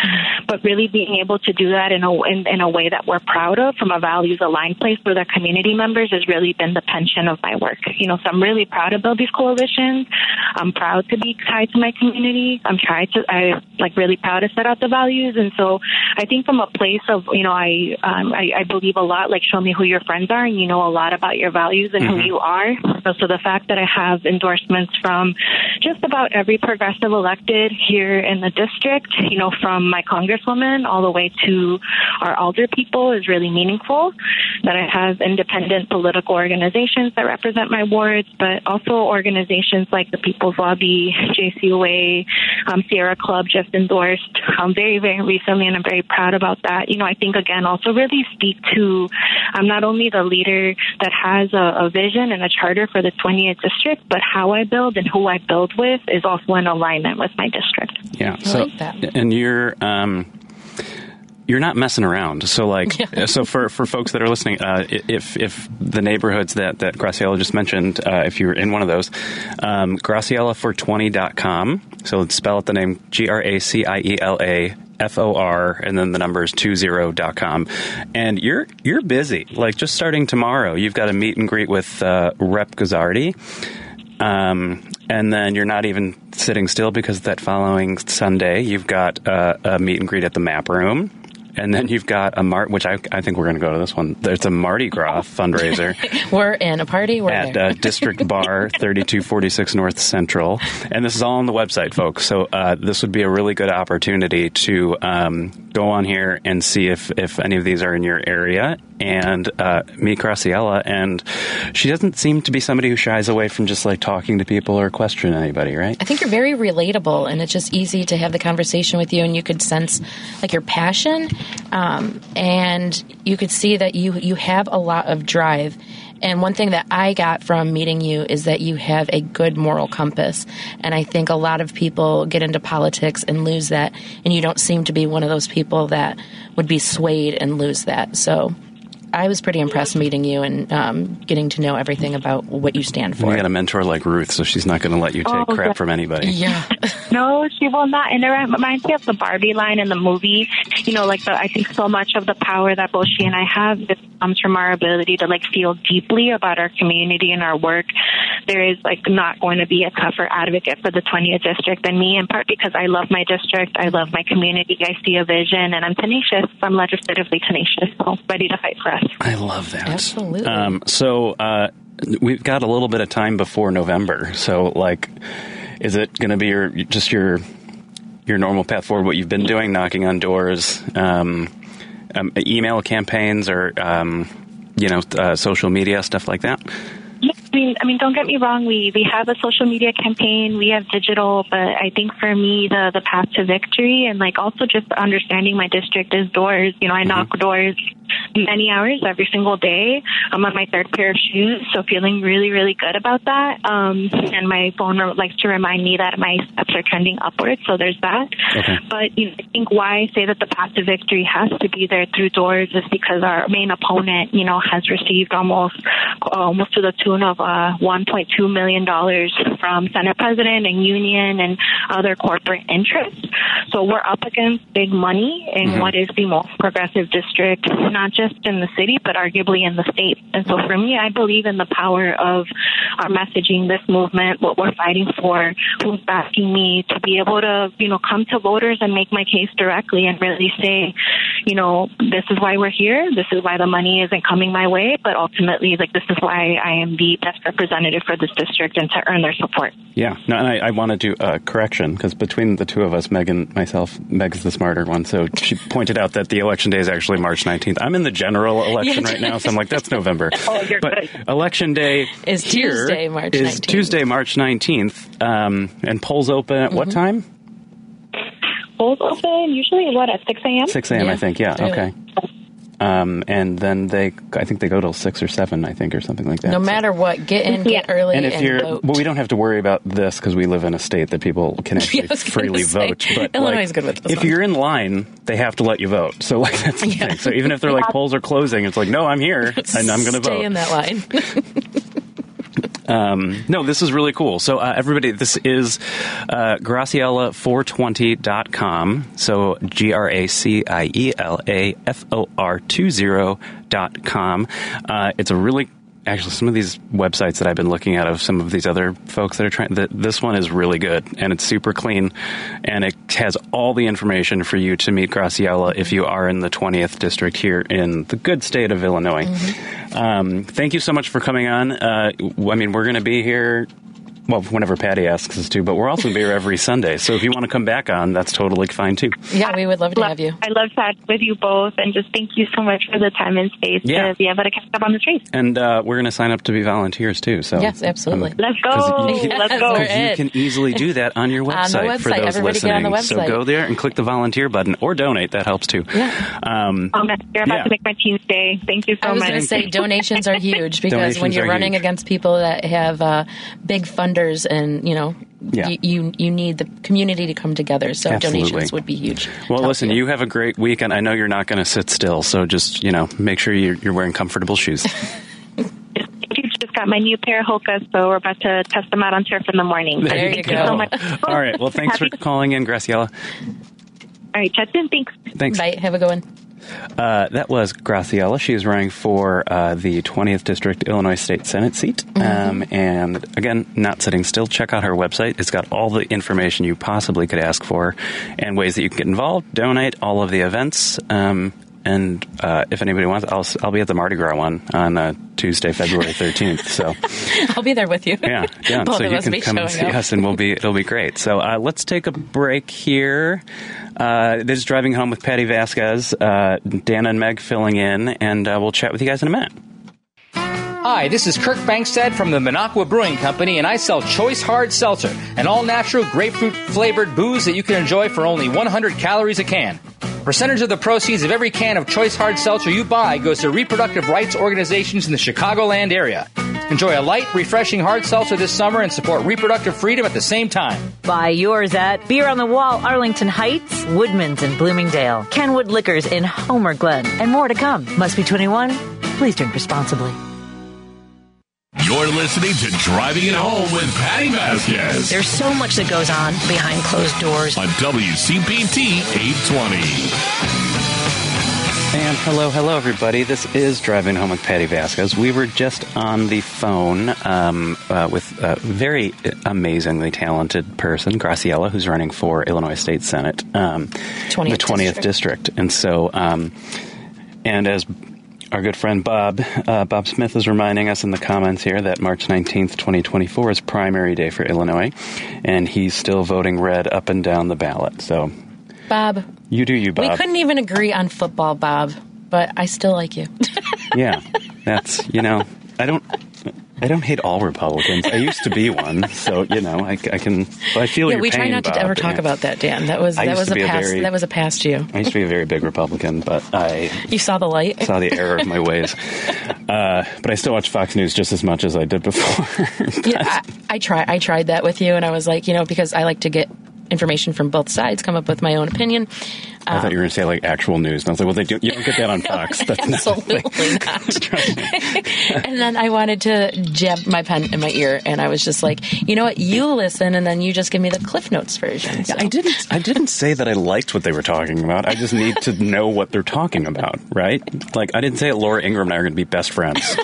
but really being able to do that in a in, in a way that we're proud of, from a values-aligned place with our community members, has really been the pension of my work. You know, so I'm really proud to build these coalitions. I'm proud to be tied to my community. I'm tried to, I like really proud to set out the values. And so I think from a place of, you know, I um, I, I believe a lot, like, show me who your friends are, and you know a lot about your values and mm-hmm. who you are. So, so the fact that I have endorsements from just about every progressive elected here in the district, you know, from my congresswoman all the way to our alder people, is really meaningful. That I have independent political organizations that represent my wards, but also organizations like the People's Lobby, J C U A, um, Sierra Club just endorsed um, very, very recently, and I'm very proud about that. You know, I think, again, also really speak to um, not only the leader that has a, a vision and a charter for the twentieth district, but how I build and who I build with is also in alignment with my district. Yeah, I so, like that. And you're... Um You're not messing around. So, like, yeah. so for, for folks that are listening, uh, if if the neighborhoods that, that Graciela just mentioned, uh, if you're in one of those, um, Graciela for twenty dot com. So let's spell out the name G R A C I E L A F O R, and then the number is two zero dot com. And you're you're busy. Like, just starting tomorrow, you've got a meet and greet with uh, Representative Gazzardi. Um, and then you're not even sitting still, because that following Sunday, you've got uh, a meet and greet at the Map Room. And then you've got a Mart, which I, I think we're going to go to this one. There's a Mardi Gras fundraiser. We're in a party. We're at uh, District Bar, thirty-two forty-six North Central. And this is all on the website, folks. So uh, this would be a really good opportunity to um, go on here and see if, if any of these are in your area. And uh, meet Graciela. And she doesn't seem to be somebody who shies away from just, like, talking to people or question anybody, right? I think you're very relatable, and it's just easy to have the conversation with you, and you could sense, like, your passion. Um, and you could see that you you have a lot of drive. And one thing that I got from meeting you is that you have a good moral compass. And I think a lot of people get into politics and lose that. And you don't seem to be one of those people that would be swayed and lose that. So I was pretty impressed meeting you and um, getting to know everything about what you stand for. You got a mentor like Ruth, so she's not going to let you take oh, crap God. from anybody. Yeah. No, she will not. And it reminds me of the Barbie line in the movie. You know, like the, I think so much of the power that both she and I have comes from our ability to like feel deeply about our community and our work. There is like not going to be a tougher advocate for the twentieth district than me, in part because I love my district, I love my community, I see a vision, and I'm tenacious. I'm legislatively tenacious, so ready to fight for us. I love that. Absolutely. Um, so uh, we've got a little bit of time before November. So, like, is it going to be your just your your normal path forward? What you've been doing, knocking on doors, um, um, email campaigns, or um, you know, uh, social media stuff like that. I mean, I mean, don't get me wrong. We we have a social media campaign. We have digital, but I think for me, the the path to victory and like also just understanding my district is doors. You know, I knock mm-hmm. doors many hours every single day. I'm on my third pair of shoes, so feeling really, really good about that. Um, and my phone likes to remind me that my steps are trending upwards. So there's that. Okay. But you know, I think why I say that the path to victory has to be there through doors is because our main opponent, you know, has received almost almost to the tune of Uh, one point two million dollars from Senate President and union and other corporate interests. So we're up against big money in mm-hmm. what is the most progressive district, not just in the city, but arguably in the state. And so for me, I believe in the power of our messaging, this movement, what we're fighting for, who's asking me to be able to, you know, come to voters and make my case directly and really say, you know, this is why we're here. This is why the money isn't coming my way. But ultimately, like, this is why I am the best representative for this district and to earn their support. Yeah. No, and I, I want to do a correction because between the two of us, Meg and myself, Meg's the smarter one. So she pointed out that the election day is actually March nineteenth. I'm in the general election right now, so I'm like, that's November. Oh, you're but good. Election day is Tuesday, March nineteenth. Is Tuesday, March nineteenth. Um, and polls open at mm-hmm. what time? Polls open usually, what, at six a.m.? six a.m., yeah. I think, yeah. Okay. Um, and then they, I think they go till six or seven, I think, or something like that. No matter so. what, get in, get yeah. early, and, if and you're, vote. Well, we don't have to worry about this because we live in a state that people can actually yeah, freely say, vote. But Illinois like, is good with this. If one. You're in line, they have to let you vote. So like that's the yeah. thing. So even if they're like polls are closing, it's like no, I'm here and I'm going to vote. Stay in that line. Um, no, this is really cool. So, uh, everybody, this is uh, Graciela four twenty dot com. So, G R A C I E L A F O R two zero dot com. Uh, it's a really, actually, some of these websites that I've been looking at of some of these other folks that are trying, th- this one is really good, and it's super clean, and it has all the information for you to meet Graciela if you are in the twentieth district here in the good state of Illinois. Mm-hmm. Um, thank you so much for coming on. Uh, I mean, we're going to be here, well, whenever Patti asks us to, but we're also going to be here every Sunday, so if you want to come back on, that's totally fine, too. Yeah, we would love to love, have you. I love chatting with you both, and just thank you so much for the time and space yeah. to be able to catch up on the trees. And uh, we're going to sign up to be volunteers, too. So yes, absolutely. Um, Let's go. You, yes, Let's go. You can easily do that on your website, on the website for those everybody listening. Get on the website. So go there and click the volunteer button, or donate. That helps, too. Yeah. Um, oh, man, you're about yeah. to make my team stay. Thank you so much. I was going to say, donations are huge, because donations when you're running huge. against people that have uh, big funding, and, you know, yeah. y- you you need the community to come together. So Absolutely. donations would be huge. Well, listen, you. you have a great week, and I know you're not going to sit still. So just, you know, make sure you're, you're wearing comfortable shoes. You've just got my new pair of Hokas, so we're about to test them out on turf in the morning. There you Thank go. You so much. All right. Well, thanks for calling in, Graciela. All right. Chat soon. Thanks. Thanks. Bye. Have a good one. Uh, that was Graciela. She is running for uh, the twentieth District Illinois State Senate seat. Mm-hmm. Um, and again, not sitting still. Check out her website. It's got all the information you possibly could ask for and ways that you can get involved, donate, all of the events. Um, and uh, if anybody wants, I'll, I'll be at the Mardi Gras one on uh, Tuesday, February thirteenth. So I'll be there with you. Yeah. yeah. So you can come and see up. us, and we'll be, it'll be great. So uh, let's take a break here. Uh, this is Driving Home with Patti Vasquez, uh, Dan and Meg filling in, and uh, we'll chat with you guys in a minute. Hi, this is Kirk Bankstead from the Minocqua Brewing Company, and I sell Choice Hard Seltzer, an all-natural grapefruit-flavored booze that you can enjoy for only one hundred calories a can. Percentage of the proceeds of every can of Choice Hard Seltzer you buy goes to reproductive rights organizations in the Chicagoland area. Enjoy a light, refreshing hard seltzer this summer and support reproductive freedom at the same time. Buy yours at Beer on the Wall, Arlington Heights, Woodman's in Bloomingdale, Kenwood Liquors in Homer Glen, and more to come. Must be twenty-one. Please drink responsibly. You're listening to Driving It Home with Patti Vasquez. There's so much that goes on behind closed doors. On W C P T eight twenty. And hello, hello, everybody. This is Driving Home with Patti Vasquez. We were just on the phone um, uh, with a very amazingly talented person, Graciela, who's running for Illinois State Senate, um, twentieth the twentieth district. district. And so, um, and as our good friend Bob, uh, Bob Smith is reminding us in the comments here that March nineteenth, twenty twenty-four is primary day for Illinois, and he's still voting red up and down the ballot. So, Bob. You do you, Bob. We couldn't even agree on football, Bob, but I still like you. Yeah. That's, you know, I don't I don't hate all Republicans. I used to be one, so, you know, I, I can I feel yeah, your pain, Bob. We try not Bob, to ever talk yeah. about that, Dan. That was that was a past a very, that was a past you. I used to be a very big Republican, but I You saw the light? Saw the error of my ways. Uh, but I still watch Fox News just as much as I did before. yeah, I, I try I tried that with you, and I was like, you know, because I like to get information from both sides, come up with my own opinion. I um, thought you were going to say, like, actual news. And I was like, well, they do, you don't get that on no, Fox. That's absolutely not. And then I wanted to jab my pen in my ear, and I was just like, you know what, you listen, and then you just give me the Cliff Notes version. So. Yeah, I didn't I didn't say that I liked what they were talking about. I just need to know what they're talking about, right? Like, I didn't say that Laura Ingraham and I are going to be best friends.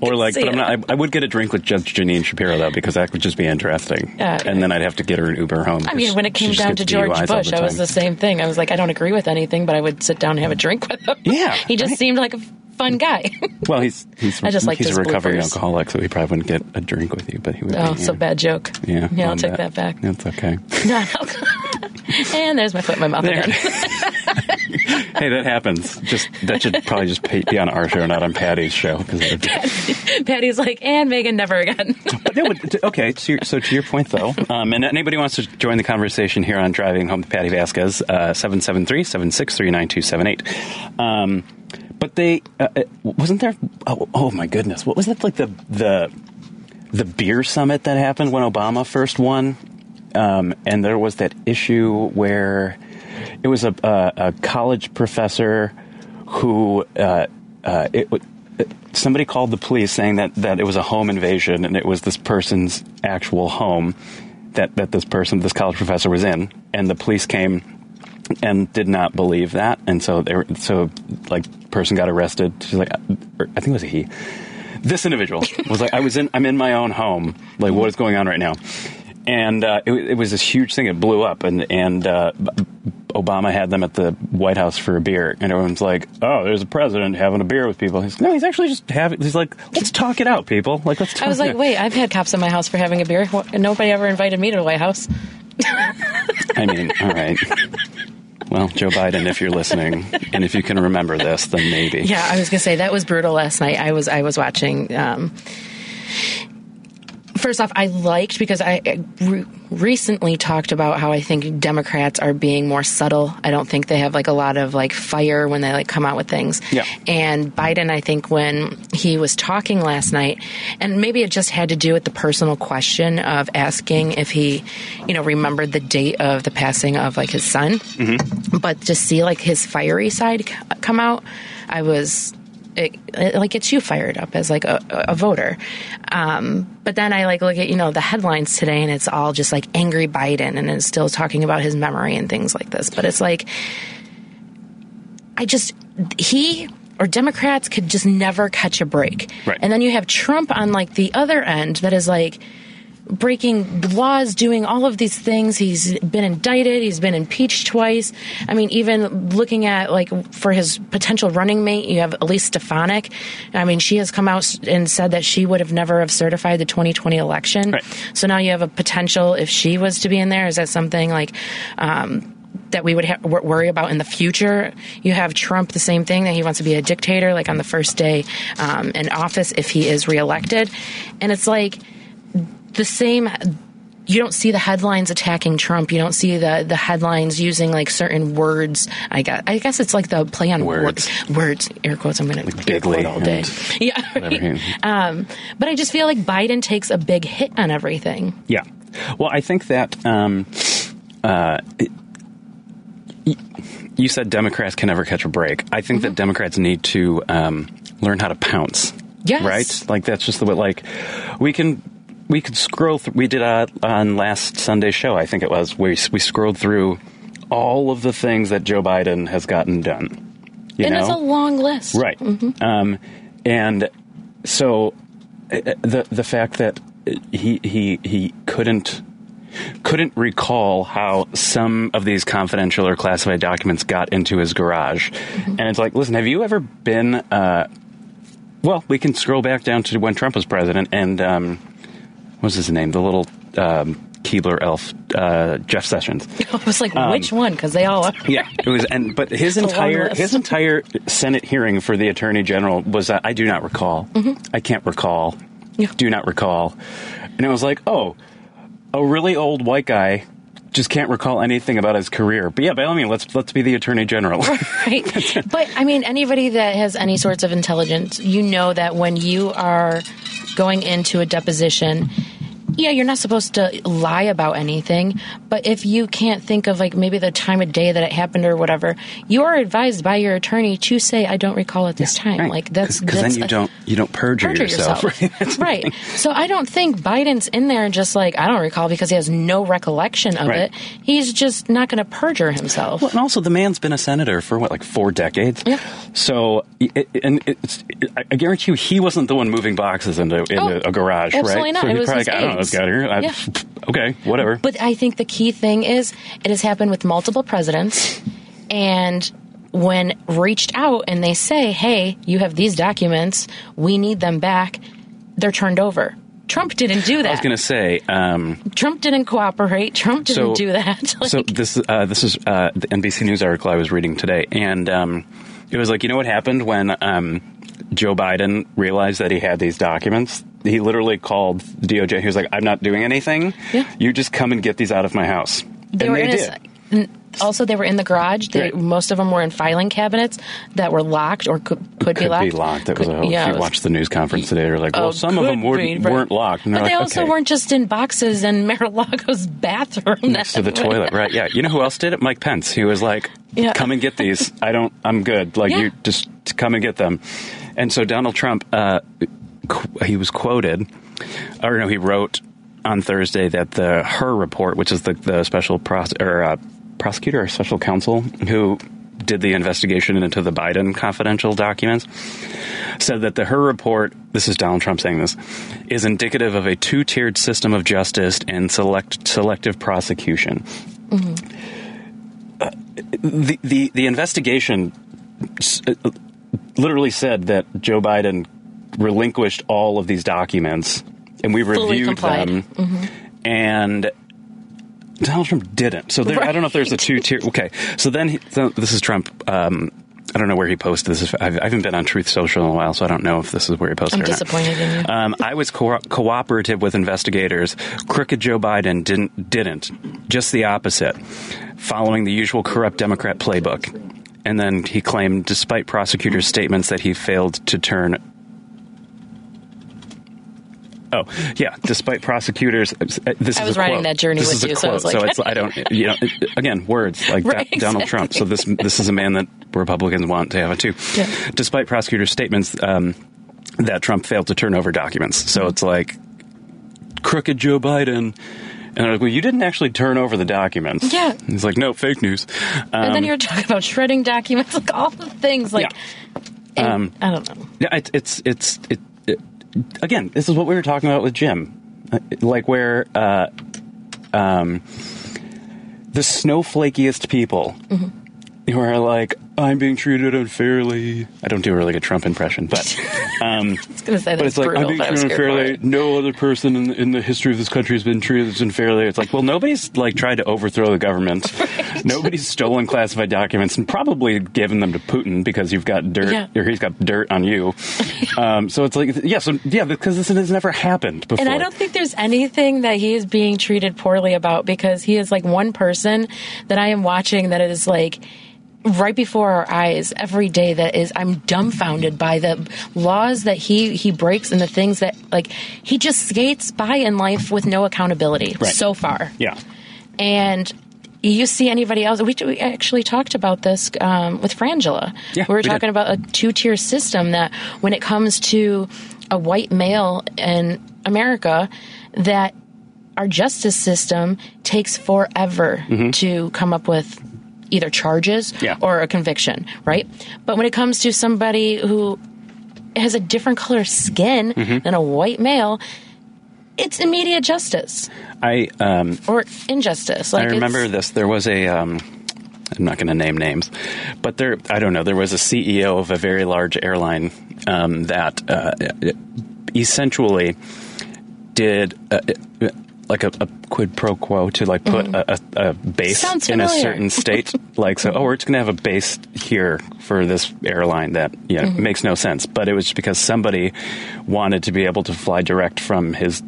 Or like, but I'm not, I, I would get a drink with Judge Jeanine Shapiro, though, because that would just be interesting. Uh, and then I'd have to get her an Uber home. I mean, when it came down to George Bush, I was the same thing. I was like, I don't agree with anything, but I would sit down and have a drink with him. Yeah. He just right. seemed like a fun guy. Well, he's he's, I just he's a recovering bloopers. alcoholic, so he probably wouldn't get a drink with you, but he would. Oh, be, so yeah. bad joke. Yeah. Yeah, I'll take that, that back. That's okay. And there's my foot in my mouth there. Again. Hey, that happens. Just that should probably just be on our show, not on Patti's show. Patty, Patti's like, and Megan never again. But no, okay, so, so to your point, though, um, and anybody wants to join the conversation here on Driving Home with Patti Vasquez, uh, seven seven three, seven six three, nine two seven eight. Um, but they, uh, wasn't there, oh, oh my goodness, what was that, like the, the, the beer summit that happened when Obama first won? Um, and there was that issue where it was a, a, a college professor who uh, uh, it, it, somebody called the police saying that, that it was a home invasion, and it was this person's actual home that, that this person, this college professor, was in, and the police came and did not believe that, and so they were, so like person got arrested. She's like, or I think it was a he. This individual was like, I was in, I'm in my own home. Like, what is going on right now? And uh, it, it was this huge thing. It blew up, and and uh, Obama had them at the White House for a beer, and everyone's like, "Oh, there's a president having a beer with people." He's like, no, he's actually just having. He's like, "Let's talk it out, people." Like, let's. Talk I was it like, out. "Wait, I've had cops at my house for having a beer, and nobody ever invited me to the White House." I mean, all right. Well, Joe Biden, if you're listening, and if you can remember this, then maybe. Yeah, I was gonna say that was brutal last night. I was I was watching. Um, First off, I liked because I re- recently talked about how I think Democrats are being more subtle. I don't think they have like a lot of like fire when they like come out with things. Yeah. And Biden, I think when he was talking last night, and maybe it just had to do with the personal question of asking if he, you know, remembered the date of the passing of like his son. Mm-hmm. But to see like his fiery side come out, I was. It, it like gets you fired up as like a, a voter, um, but then I like look at you know the headlines today, and it's all just like angry Biden, and it's still talking about his memory and things like this. But it's like I just he or Democrats could just never catch a break, right. And then you have Trump on like the other end that is like breaking laws, doing all of these things. He's been indicted. He's been impeached twice. I mean, even looking at, like, for his potential running mate, you have Elise Stefanik. I mean, she has come out and said that she would have never have certified the twenty twenty election. Right. So now you have a potential, if she was to be in there, is that something, like, um, that we would ha- worry about in the future? You have Trump, the same thing, that he wants to be a dictator, like, on the first day um, in office if he is reelected. And it's like... The same, you don't see the headlines attacking Trump. You don't see the, the headlines using like certain words. I guess I guess it's like the play on words, words, air quotes. I'm going to big quote all day. Yeah, right? um, but I just feel like Biden takes a big hit on everything. Yeah, well, I think that um, uh, it, You said Democrats can never catch a break. I think mm-hmm. that Democrats need to um, learn how to pounce. Yes. Right? Like, that's just the way, like, we can... We could scroll through. We did uh, on last Sunday's show, I think it was, where we, we scrolled through all of the things that Joe Biden has gotten done. You and know? It's a long list. Right. Mm-hmm. Um, and so the the fact that he he he couldn't couldn't recall how some of these confidential or classified documents got into his garage. Mm-hmm. And it's like, listen, have you ever been uh, well, we can scroll back down to when Trump was president and um what's his name? The little um, Keebler elf, uh, Jeff Sessions. I was like, um, which one? Because they all are. Yeah, it was. And but his entire his entire Senate hearing for the Attorney General was uh, I do not recall. Mm-hmm. I can't recall. Yeah. Do not recall. And it was like, oh, a really old white guy just can't recall anything about his career. But yeah, by all means, let's let's be the Attorney General. Right. But I mean, anybody that has any sorts of intelligence, you know that when you are going into a deposition. Yeah, you're not supposed to lie about anything, but if you can't think of, like, maybe the time of day that it happened or whatever, you are advised by your attorney to say, I don't recall at this yeah, time. Right. Like, that's because then you don't you don't perjure, perjure yourself. yourself. Right. Right. So I don't think Biden's in there just like, I don't recall because he has no recollection of right. it. He's just not going to perjure himself. Well, and also the man's been a senator for, what, like four decades? Yeah. So, it, and it's, I guarantee you he wasn't the one moving boxes into, into oh, a garage, absolutely right? Absolutely not. So it was probably, his I don't know. Got here. I, yeah. Okay, whatever. But I think the key thing is it has happened with multiple presidents, and when reached out and they say, hey, you have these documents, we need them back, they're turned over. Trump didn't do that. I was going to say... Um, Trump didn't cooperate. Trump didn't so, do that. Like, so this, uh, this is uh, the N B C News article I was reading today, and um, it was like, you know what happened when um, Joe Biden realized that he had these documents? He literally called D O J. He was like, I'm not doing anything. Yeah. You just come and get these out of my house. They and were they did. A, also, they were in the garage. They, right. Most of them were in filing cabinets that were locked or could, could, could be locked. Could be locked. That could, was a, yeah, if you was, watched the news conference today, they're like, well, oh, some of them were, be, right. weren't locked. And but like, they also okay. weren't just in boxes in Mar-a-Lago's bathroom. Next to the toilet, right. Yeah. You know who else did it? Mike Pence. He was like, yeah. come and get these. I don't, I'm good. Like, yeah. you just come and get them. And so Donald Trump... Uh, He was quoted, or no, he wrote on Thursday that the her report, which is the, the special pros, or, uh, prosecutor or special counsel who did the investigation into the Biden confidential documents, said that the her report, this is Donald Trump saying this, is indicative of a two-tiered system of justice and select selective prosecution. Mm-hmm. Uh, the, the, the investigation literally said that Joe Biden relinquished all of these documents, and we fully reviewed complied. Them, mm-hmm. and Donald Trump didn't. So there, right. I don't know if there's a two-tier. Okay, so then he, so this is Trump. Um, I don't know where he posted this. I've, I haven't been on Truth Social in a while, so I don't know if this is where he posted it. I'm disappointed in you. Um, I was co- cooperative with investigators. Crooked Joe Biden didn't. Didn't. Just the opposite, following the usual corrupt Democrat playbook. And then he claimed, despite prosecutors' statements, that he failed to turn. Oh, yeah. Despite prosecutors, this I is I was a writing quote. That journey this with you, so I was like... So it's, I don't, you know, again, words like right, that, Donald exactly. Trump. So this this is a man that Republicans want to have it, too. Yeah. Despite prosecutors' statements um, that Trump failed to turn over documents. So mm-hmm. it's like, crooked Joe Biden... And they're like, well, you didn't actually turn over the documents. Yeah. And he's like, no, fake news. Um, and then you're talking about shredding documents, like all the things, like... Yeah. And, um, I don't know. Yeah, it, it's... it's it, it, Again, this is what we were talking about with Jim, like where uh, um, the snowflakiest people mm-hmm. who are like, I'm being treated unfairly. I don't do a really good Trump impression, but um, I was going to say that's brutal. But it's like, I'm being treated unfairly. No other person in, in the history of this country has been treated unfairly. It's like, well, nobody's like tried to overthrow the government. Right. Nobody's stolen classified documents and probably given them to Putin because you've got dirt yeah. or he's got dirt on you. Um, so it's like, yeah, so yeah, because this has never happened before. And I don't think there's anything that he is being treated poorly about because he is like one person that I am watching that is like, right before our eyes every day that is I'm dumbfounded by the laws that he he breaks and the things that like he just skates by in life with no accountability right. so far. Yeah. And you see anybody else? We, we actually talked about this um, with Frangela. Yeah, we were we talking did. about a two-tier system that when it comes to a white male in America, that our justice system takes forever mm-hmm. to come up with either charges yeah. or a conviction, right? But when it comes to somebody who has a different color skin mm-hmm. than a white male, it's immediate justice. I um, or injustice. Like I remember this. There was a. Um, I'm not going to name names, but there. I don't know. There was a C E O of a very large airline um, that uh, essentially did uh, like a, a quid pro quo to like put mm-hmm. a, a base in a certain state. Like so, oh, we're just going to have a base here for this airline that you know mm-hmm. makes no sense. But it was just because somebody wanted to be able to fly direct from his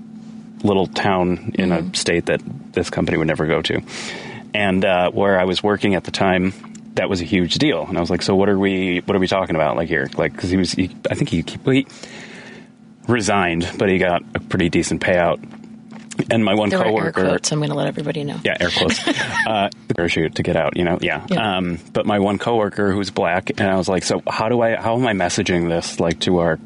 little town in mm-hmm. a state that this company would never go to. And uh, where I was working at the time, that was a huge deal. And I was like, so what are we what are we talking about like here? Like, because he was, he, I think he, he resigned, but he got a pretty decent payout. And my one there coworker, air quotes, I'm going to let everybody know. Yeah, air quotes. uh, the parachute to get out, you know? Yeah. yeah. Um, but my one coworker who's black, and I was like, so how do I, how am I messaging this like to our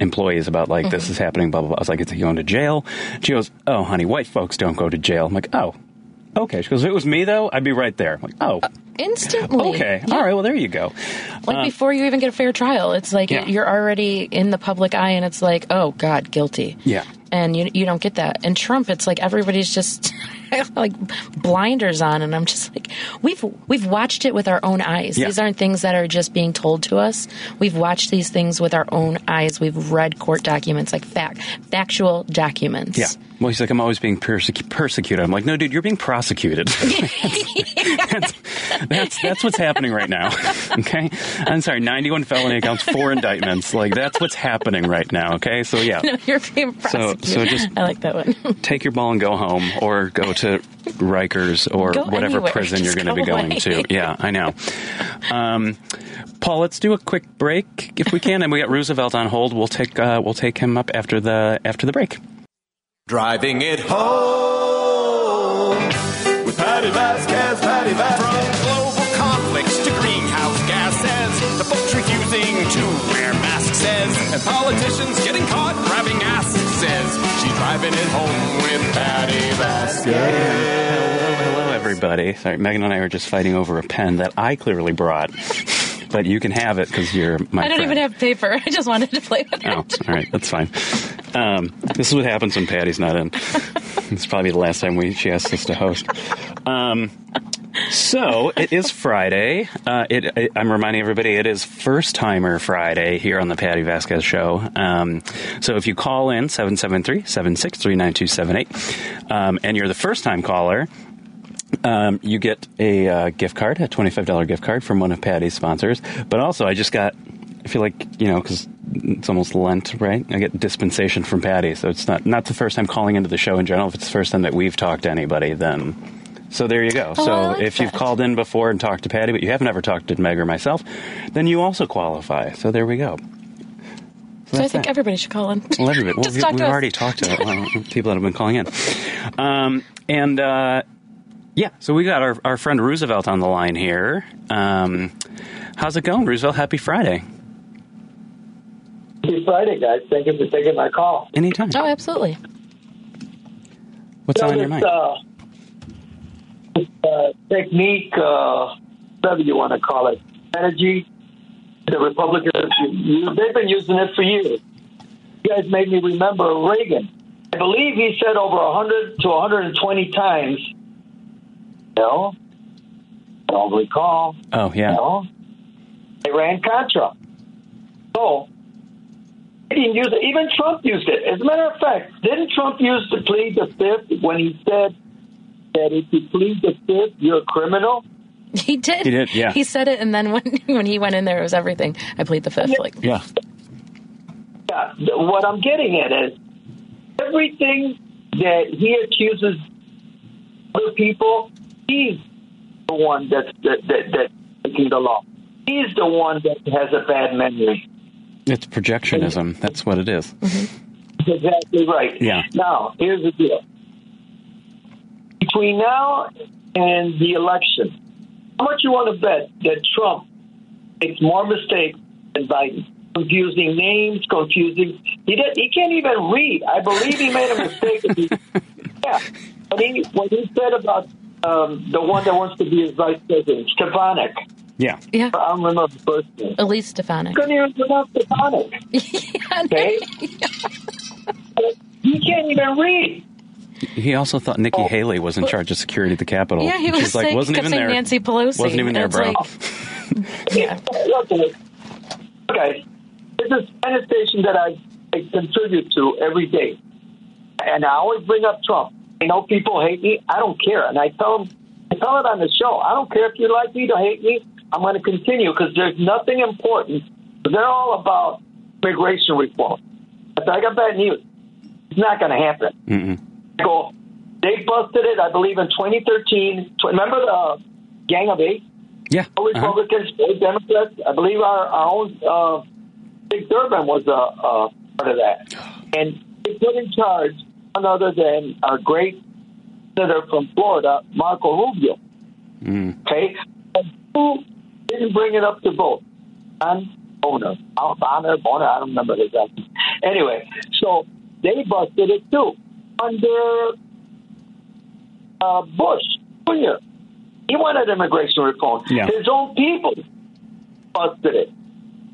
employees about like, mm-hmm. this is happening, blah, blah, blah. I was like, it's going to jail. She goes, oh, honey, white folks don't go to jail. I'm like, oh. Okay, she goes, if it was me, though, I'd be right there. I'm like, oh. Uh, instantly. Okay, yeah. All right, well, there you go. Like, uh, before you even get a fair trial, it's like yeah. you're already in the public eye, and it's like, oh, God, guilty. Yeah. And you you don't get that. And Trump, it's like everybody's just, like, blinders on, and I'm just like, we've we've watched it with our own eyes. Yeah. These aren't things that are just being told to us. We've watched these things with our own eyes. We've read court documents, like fact factual documents. Yeah. Well, he's like, I'm always being perse- persecuted. I'm like, no, dude, you're being prosecuted. that's, that's, that's that's what's happening right now. Okay? I'm sorry, ninety-one felony counts, four indictments. Like, that's what's happening right now. Okay? So, yeah. No, you're being prosecuted. So, so just I like that one. Take your ball and go home, or go to Rikers or go whatever anywhere. Prison just you're going to be going away. To. Yeah, I know. Um, Paul, let's do a quick break if we can. And we got Roosevelt on hold. We'll take uh, we'll take him up after the after the break. Driving it home with Patti Vasquez, Patti Vasquez. From global conflicts to greenhouse gases, the folks refusing to wear masks says, and politicians getting caught grabbing asses says, she's driving it home with Patti Vasquez. Hello, hello, everybody. Sorry, Megan and I were just fighting over a pen that I clearly brought. But you can have it because you're my I don't friend. Even have paper. I just wanted to play with it. Oh, all right. That's fine. Um, this is what happens when Patty's not in. It's probably the last time we she asked us to host. Um, so it is Friday. Uh, it, it, I'm reminding everybody it is First Timer Friday here on the Patti Vasquez Show. Um, so if you call in seven seven three, seven six three, nine two seven eight um, and you're the first-time caller, Um, you get a uh, gift card, a twenty-five dollars gift card from one of Patti's sponsors. But also, I just got, I feel like, you know, because it's almost Lent, right? I get dispensation from Patti. So it's not, not the first time calling into the show in general. If it's the first time that we've talked to anybody, then... So there you go. Oh, so like if that. You've called in before and talked to Patti, but you haven't ever talked to Meg or myself, then you also qualify. So there we go. So, so I think that. Everybody should call in. Well, everybody. Well, we, we've already talked to people that have been calling in. Um, and... Uh, Yeah, so we got our, our friend Roosevelt on the line here. Um, how's it going, Roosevelt? Happy Friday. Happy Friday, guys. Thank you for taking my call. Anytime. Oh, absolutely. What's so on your mind? Uh, this uh, technique, uh, whatever you want to call it, strategy, the Republicans, they've been using it for years. You guys made me remember Reagan. I believe he said over one hundred to one hundred twenty times, No, I don't recall. Oh, yeah. No, Iran-Contra. So, he didn't use it. Even Trump used it. As a matter of fact, didn't Trump use to plead the fifth when he said that if you plead the fifth, you're a criminal? He did. He did, yeah. He said it, and then when, when he went in there, it was everything. I plead the fifth. Yeah. Like, yeah. yeah. What I'm getting at is everything that he accuses other people... He's the one that's that, that, that's breaking the law. He's the one that has a bad memory. It's projectionism. That's what it is. Mm-hmm. Exactly right. Yeah. Now, here's the deal. Between now and the election. How much you want to bet that Trump makes more mistakes than Biden? Confusing names, confusing. He did, he can't even read. I believe he made a mistake. Yeah, but he, what he said about um, the one that wants to be his vice president, Stefanik. Yeah, yeah. I don't remember the first name. Elise Stefanik. Couldn't even pronounce Stefanik. Yeah, okay. Yeah. He can't even read. He also thought Nikki oh. Haley was in well, charge of security at the Capitol. Yeah, he was She's like, like wasn't even there. Nancy Pelosi wasn't even there, bro. Like, yeah. Okay, this is a station that I, I contribute to every day, and I always bring up Trump. I know people hate me. I don't care, and I tell them, I tell it on the show. I don't care if you like me or hate me. I'm going to continue because there's nothing important. They're all about immigration reform. But I got bad news. It's not going to happen. Mm-hmm. They busted it, I believe, in twenty thirteen. Remember the Gang of Eight? Yeah. All Republicans, all uh-huh. Democrats. I believe our, our own uh, Dick Durbin was a uh, part of that. And they put in charge none other than our great senator from Florida, Marco Rubio. Mm. Okay? And who didn't bring it up to vote? John Boehner. Boehner, Boehner, I don't remember the exact name. Anyway, so they busted it, too. Under uh, Bush Junior, he wanted immigration reform. Yeah. His own people busted it.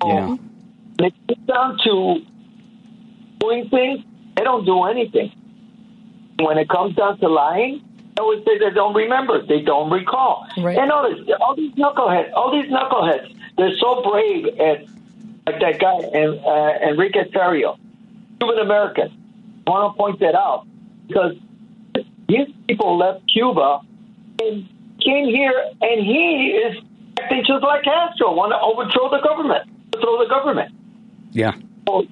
So yeah. When it comes down to doing things, they don't do anything. When it comes down to lying, I always say they don't remember. They don't recall. Right. And notice, all these knuckleheads, all these knuckleheads, they're so brave at, like that guy, and, uh, Enrique Ferrio, Cuban American. I want to point that out. Because these people left Cuba and came here, and he is acting just like Castro, want to overthrow the government, overthrow the government. Yeah. So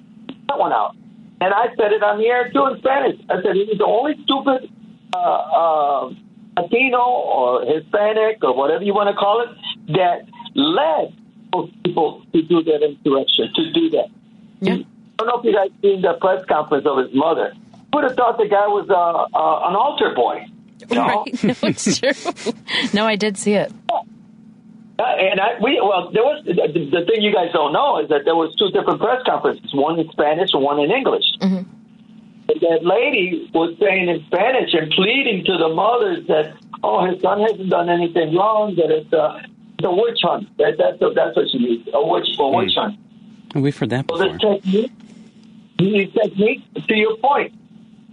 that one out. And I said it on the air, too, in Spanish. I said he's the only stupid uh, uh, Latino or Hispanic or whatever you want to call it that led those people to do that insurrection, to do that. Yeah. I don't know if you guys seen the press conference of his mother. Would have thought the guy was uh, uh, an altar boy. You know? Right. No, it's true. No, I did see it. Yeah. Uh, and I, we well, there was the, the thing you guys don't know is that there was two different press conferences, one in Spanish and one in English. Mm-hmm. And that lady was saying in Spanish and pleading to the mothers that, oh, his son hasn't done anything wrong, that it's uh, a witch hunt. That, that's, a, that's what she means, a witch, a witch mm. hunt. And we've heard that before. So this technique, these techniques, to your point,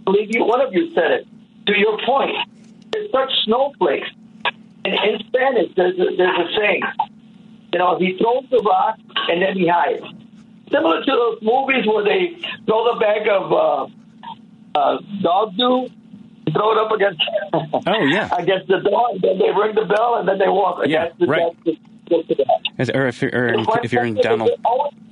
I believe you, one of you said it. To your point, there's such snowflakes. And in Spanish, there's a, there's a saying, you know, he throws the rock and then he hides. Similar to those movies where they throw the bag of uh, uh, dog dew, throw it up against, oh, yeah. against the door, and then they ring the bell, and then they walk. Yeah, that's right. That's the, that's the As, or if you're, or if, if you're in Donald,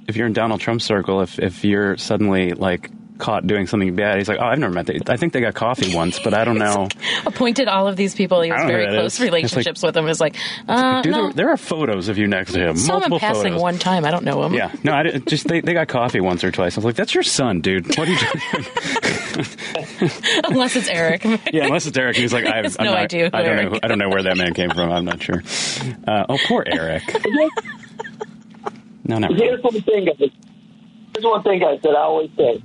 if you're in Donald Trump's circle, if if you're suddenly like. Caught doing something bad. He's like, oh, I've never met that. I think they got coffee once, but I don't know. Appointed all of these people. He was very close relationships like, with them. It was like, uh, dude, no. there, there are photos of you next to him. Saw him passing photos. One time. I don't know him. Yeah, no, I didn't, just they, they got coffee once or twice. I was like, that's your son, dude. What are you doing? Unless it's Eric. Yeah, unless it's Eric. He's like, I have no not, idea. I don't know. I don't know where that man came from. I'm not sure. Uh, oh, poor Eric. No, no. Here's one thing. Here's one thing I said. I always say.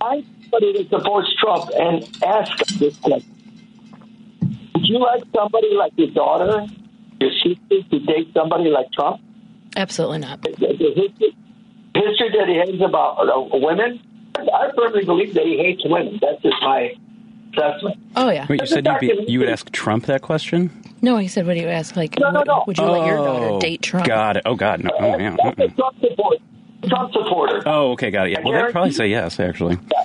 I somebody that supports Trump and ask him this question. Would you like somebody like your daughter, your sister, to date somebody like Trump? Absolutely not. The, the history, history that he has about uh, women, I firmly believe that he hates women. That's just my assessment. Oh, yeah. Wait, you said you'd be, you would ask Trump that question? No, he said, what do you ask? Like, no, no, no. Would you oh, let your daughter date Trump? God. Oh, God. No. Oh, yeah. That's a Trump support. Trump supporter. Oh, okay, got it. Yeah. Well, they'd probably say yes, actually. Yeah.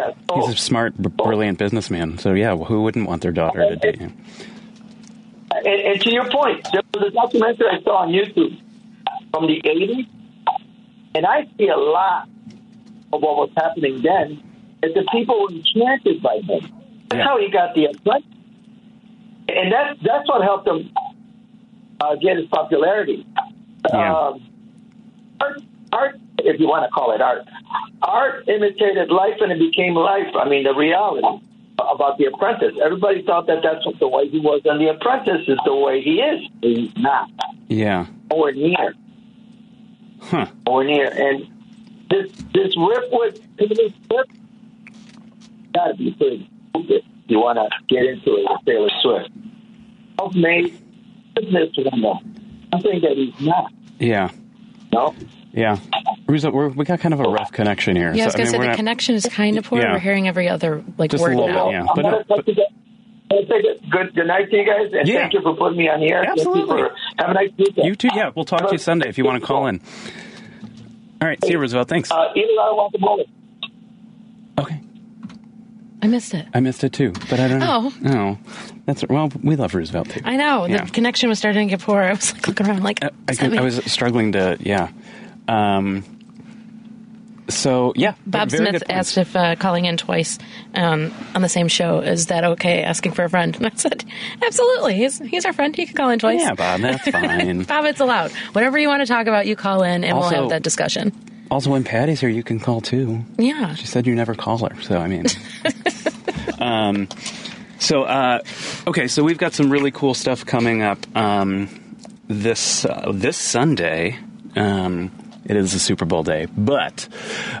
Yeah. So, he's a smart, b- brilliant businessman. So, yeah, well, who wouldn't want their daughter to date him? And, and to your point, there was a documentary I saw on YouTube from the eighties, and I see a lot of what was happening then is that people were enchanted by him. That's yeah. how he got the attention. And that's, that's what helped him uh, get his popularity. Yeah. Um, Art, art, if you want to call it art, art imitated life and it became life. I mean, the reality. about The Apprentice. Everybody thought that that's what the way he was, and The Apprentice is the way he is. He's not. Yeah. Or near. Huh. Or near. And this this ripwood, this rip, gotta be pretty stupid. You want to get into it with Taylor Swift. Self-made business window. Something that he's not. Yeah. No. Yeah. Ruza, we're, we got kind of a rough connection here. Yeah, so, I was going to I mean, say the not, connection is kind of poor. Yeah. We're hearing every other like just word a little now. Bit, yeah. But, no, but, good, good night to you guys, and yeah. thank you for putting me on the air. Absolutely. Have a nice weekend. You too, yeah. We'll talk to you Sunday if you want to call in. All right. See you, Roosevelt. Thanks. Uh, either I want the bullet. Okay. I missed it. I missed it, too, but I don't know. Oh. No. That's, well, we love Roosevelt, too. I know. Yeah. The connection was starting to get poor. I was like, looking around like, uh, I, could, I was struggling to, yeah. Um, so, yeah. Bob Smith asked if uh, calling in twice um, on the same show, is that okay, asking for a friend? And I said, absolutely. He's, he's our friend. He can call in twice. Yeah, Bob, that's fine. Bob, it's allowed. Whatever you want to talk about, you call in, and also, we'll have that discussion. Also, when Patty's here, you can call, too. Yeah. She said you never call her, so, I mean. um, so, uh, okay, so we've got some really cool stuff coming up um, this uh, this Sunday. Um, it is a Super Bowl day, but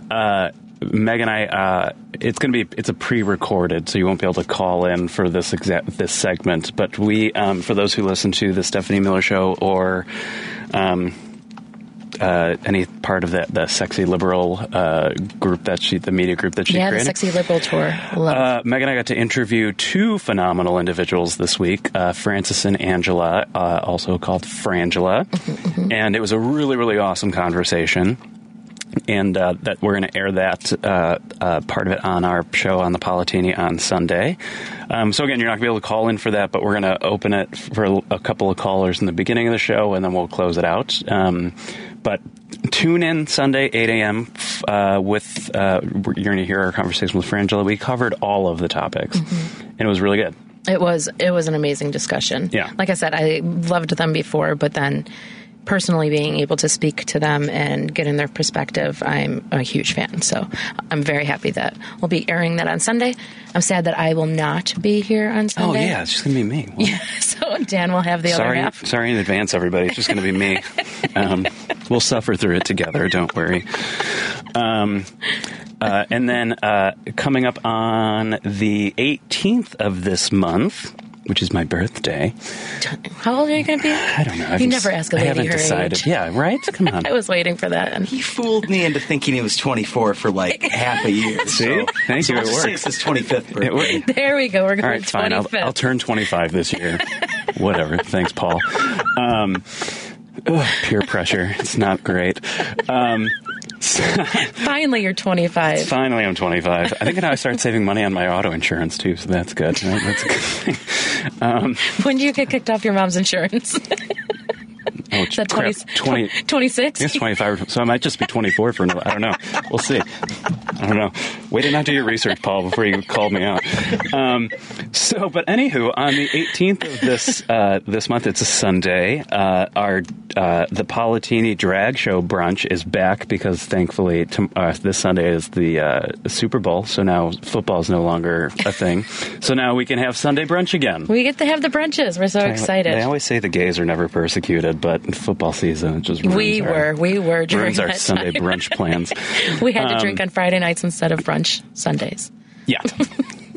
uh, Meg and I, uh, it's going to be, it's a pre-recorded, so you won't be able to call in for this exact, this segment, but we, um, for those who listen to the Stephanie Miller Show or um, uh, any part of that, the sexy liberal uh, group that she, the media group that she yeah, created. Yeah, the sexy liberal tour. Love. Uh, Meg and I got to interview two phenomenal individuals this week, uh, Francis and Angela, uh, also called Frangela. Mm-hmm, mm-hmm. And it was a really, really awesome conversation. And uh, that we're going to air that uh, uh, part of it on our show on the Palatini on Sunday. Um, so, again, you're not going to be able to call in for that, but we're going to open it for a couple of callers in the beginning of the show, and then we'll close it out. Um, but tune in Sunday, eight a.m., uh, with uh, you're going to hear our conversation with Frangela. We covered all of the topics, mm-hmm. and it was really good. It was, it was an amazing discussion. Yeah. Like I said, I loved them before, but then... personally being able to speak to them and get in their perspective, I'm a huge fan. So I'm very happy that we'll be airing that on Sunday. I'm sad that I will not be here on Sunday. Oh, yeah. It's just going to be me. Well, yeah, so Dan will have the sorry, other half. Sorry in advance, everybody. It's just going to be me. Um, we'll suffer through it together. Don't worry. Um, uh, and then uh, coming up on the eighteenth of this month... which is my birthday. How old are you going to be? I don't know. I've you never ask a lady I haven't her decided. Age. Yeah, right? Come on. I was waiting for that. He fooled me into thinking he was twenty-four for like half a year. See? So, Thank so you. It works. It's twenty-fifth birthday. There we go. We're going All right, to fine. I'll, I'll turn twenty-five this year. Whatever. Thanks, Paul. Um, ugh, peer pressure. It's not great. Um, Finally, you're twenty-five. Finally, I'm twenty-five. I think now I started saving money on my auto insurance, too, so that's good. That's a good thing. Um, when do you get kicked off your mom's insurance? Oh, is that twenty, twenty, twenty-six? Yes, twenty-five. So I might just be twenty-four for now. I don't know. We'll see. I don't know. Way to not do your research, Paul, before you called me out. Um, so, but anywho, on the eighteenth of this uh, this month, it's a Sunday. Uh, our uh, the Palatini Drag Show brunch is back because, thankfully, to, uh, this Sunday is the uh, Super Bowl. So now football is no longer a thing. So now we can have Sunday brunch again. We get to have the brunches. We're so I, excited. They always say the gays are never persecuted, but. Football season just ruins we were our, we were during ruins our that Sunday time. Brunch plans. We had um, to drink on Friday nights instead of brunch Sundays. Yeah,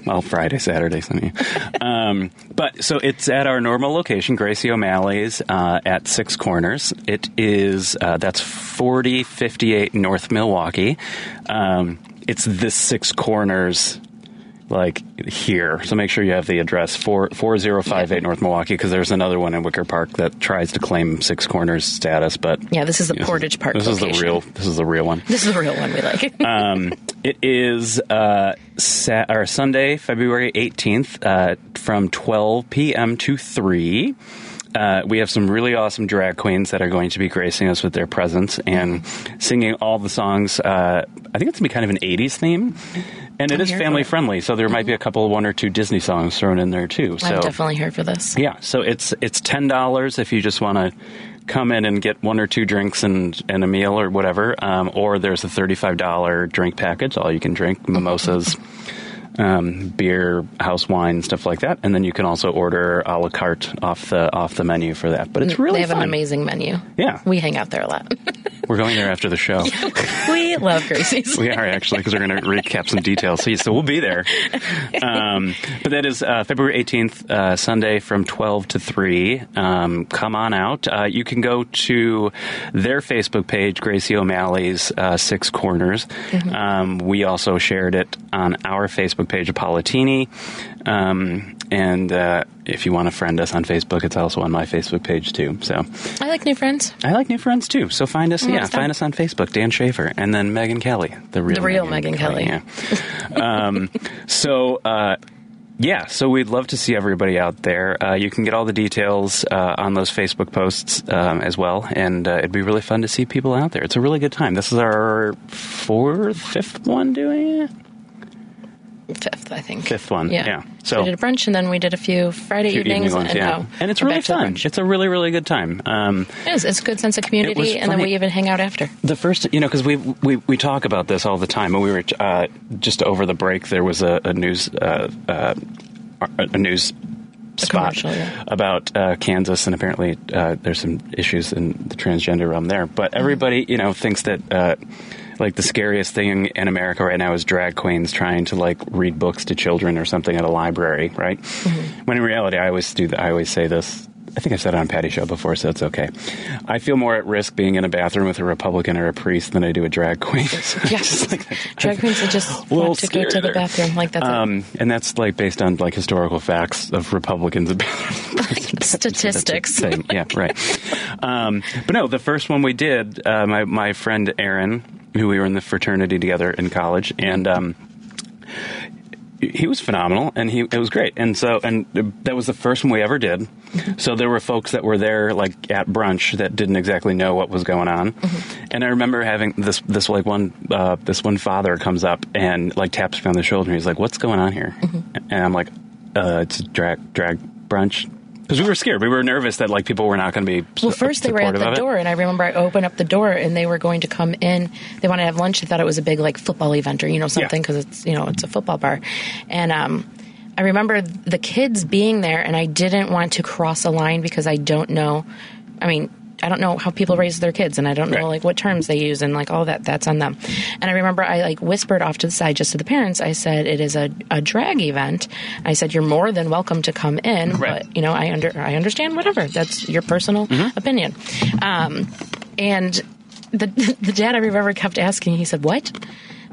well, Friday, Saturday, Sunday. Um, but so it's at our normal location, Gracie O'Malley's uh, at Six Corners. It is uh, that's forty fifty-eight North Milwaukee. Um, it's this Six Corners. Like here, so make sure you have the address four four zero five eight North Milwaukee because there's another one in Wicker Park that tries to claim Six Corners status, but yeah, this is the Portage Park. This location. is the real. This is the real one. This is the real one we like. um, it is uh, Sa- or Sunday, February eighteenth, uh, from twelve p.m. to three. Uh, we have some really awesome drag queens that are going to be gracing us with their presence and singing all the songs. Uh, I think it's going to be kind of an eighties theme. And it I'm is family friendly, so there might be a couple, one or two Disney songs thrown in there, too. So, I'm definitely here for this. Yeah, so it's it's ten dollars if you just want to come in and get one or two drinks and, and a meal or whatever. Um, or there's a thirty-five dollars drink package, all you can drink, mimosas, um, beer, house wine, stuff like that. And then you can also order a la carte off the off the menu for that. But it's really fun. They have fun. An amazing menu. Yeah. We hang out there a lot. We're going there after the show. Yeah, we love Gracie's. We are, actually, because we're going to recap some details. So we'll be there. Um, but that is uh, February eighteenth, uh, Sunday from twelve to three. Um, come on out. Uh, you can go to their Facebook page, Gracie O'Malley's uh, Six Corners. Mm-hmm. Um, we also shared it on our Facebook page, Politini. Um, and uh, if you want to friend us on Facebook, it's also on my Facebook page, too. So I like new friends. I like new friends, too. So find us. Yeah, find us on Facebook, Dan Schaefer, and then Megyn Kelly, the real, the real Megyn, Megyn Kelly. Kelly. Yeah. um, so, uh, yeah, so we'd love to see everybody out there. Uh, you can get all the details uh, on those Facebook posts um, as well, and uh, it'd be really fun to see people out there. It's a really good time. This is our fourth, fifth one doing it. Fifth, I think. Fifth one, yeah. yeah. So we did a brunch, and then we did a few Friday a few evenings. Evening ones, and, yeah. and it's really fun. It's a really, really good time. Um, it is. It's a good sense of community, and then we even hang out after. The first, you know, because we, we we talk about this all the time, and we were uh, just over the break. There was a, a news uh, uh, a news spot yeah. about uh, Kansas, and apparently uh, there's some issues in the transgender realm there. But everybody, mm-hmm. you know, thinks that. Uh, Like, the scariest thing in America right now is drag queens trying to, like, read books to children or something at a library, right? Mm-hmm. When in reality, I always do. The, I always say this. I think I've said it on Patti's show before, so it's okay. I feel more at risk being in a bathroom with a Republican or a priest than I do a drag queen. Yes. like, drag queens are just want to go to the bathroom. Like that's um, and that's, like, based on, like, historical facts of Republicans. Like statistics. So yeah, right. Um, but, no, the first one we did, uh, my, my friend Aaron, who we were in the fraternity together in college, and um, he was phenomenal, and he it was great. And so, and that was the first one we ever did. Mm-hmm. So there were folks that were there, like at brunch, that didn't exactly know what was going on. Mm-hmm. And I remember having this this like one uh, this one father comes up and like taps me on the shoulder, and he's like, "What's going on here?" Mm-hmm. And I'm like, uh, "It's a drag drag brunch." Because we were scared. We were nervous that, like, people were not going to be Well, first they were at the door, and I remember I opened up the door, and they were going to come in. They wanted to have lunch. They thought it was a big, like, football event or, you know, something, because yeah. it's, you know, it's a football bar. And um, I remember the kids being there, and I didn't want to cross a line because I don't know, I mean, I don't know how people raise their kids, and I don't know, right. like, what terms they use, and, like, all that. That's on them. And I remember I, like, whispered off to the side just to the parents. I said, it is a, a drag event. I said, you're more than welcome to come in, right. but, you know, I under I understand whatever. That's your personal mm-hmm. opinion. Um, and the, the dad I remember kept asking, he said, what?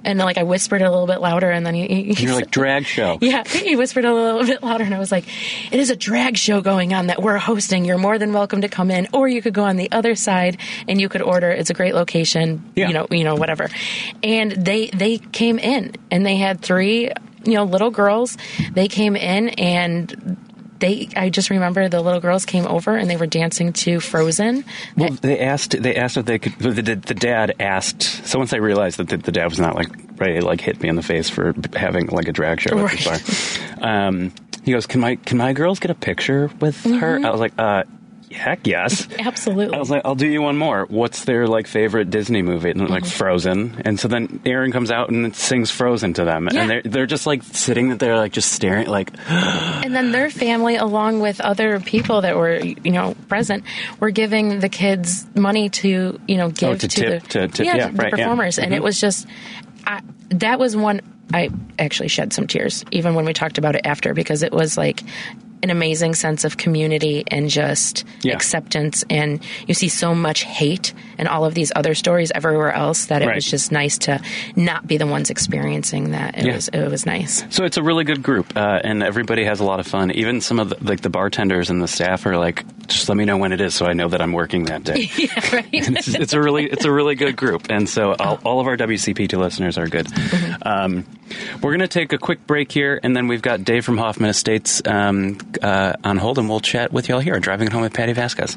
And, like, I whispered a little bit louder, and then he... he and you're like, drag show. Yeah, he whispered a little bit louder, and I was like, it is a drag show going on that we're hosting. You're more than welcome to come in, or you could go on the other side, and you could order. It's a great location, yeah. you know, you know, whatever. And they they came in, and they had three, you know, little girls. They came in, and... They, I just remember the little girls came over and they were dancing to Frozen. Well, they asked. They asked if they could. The, the, the dad asked. So once I realized that the, the dad was not like ready to like hit me in the face for having like a drag show, right. at this bar. Um, he goes, "Can my can my girls get a picture with mm-hmm. her?" I was like, "Uh, heck yes, absolutely." I was like, "I'll do you one more. What's their like favorite Disney movie?" And mm-hmm. like Frozen. And so then Aaron comes out and sings Frozen to them, yeah. and they're they're just like sitting there, like just staring, like. And then their family, along with other people that were you know present, were giving the kids money to you know give oh, to, to, tip, the, to, to yeah, yeah, the right, performers, yeah. and mm-hmm. it was just I, that was one I actually shed some tears even when we talked about it after because it was like. An amazing sense of community and just yeah. acceptance. And you see so much hate and all of these other stories everywhere else that it right. was just nice to not be the ones experiencing that. It yeah. was it was nice. So it's a really good group uh, and everybody has a lot of fun. Even some of the, like the bartenders and the staff are like, just let me know when it is so I know that I'm working that day. yeah, right. it's, it's a really it's a really good group. And so all, all of our W C P T listeners are good. Mm-hmm. Um, we're going to take a quick break here and then we've got Dave from Hoffman Estates um, Uh, on hold, and we'll chat with y'all here. Driving It Home with Patti Vasquez.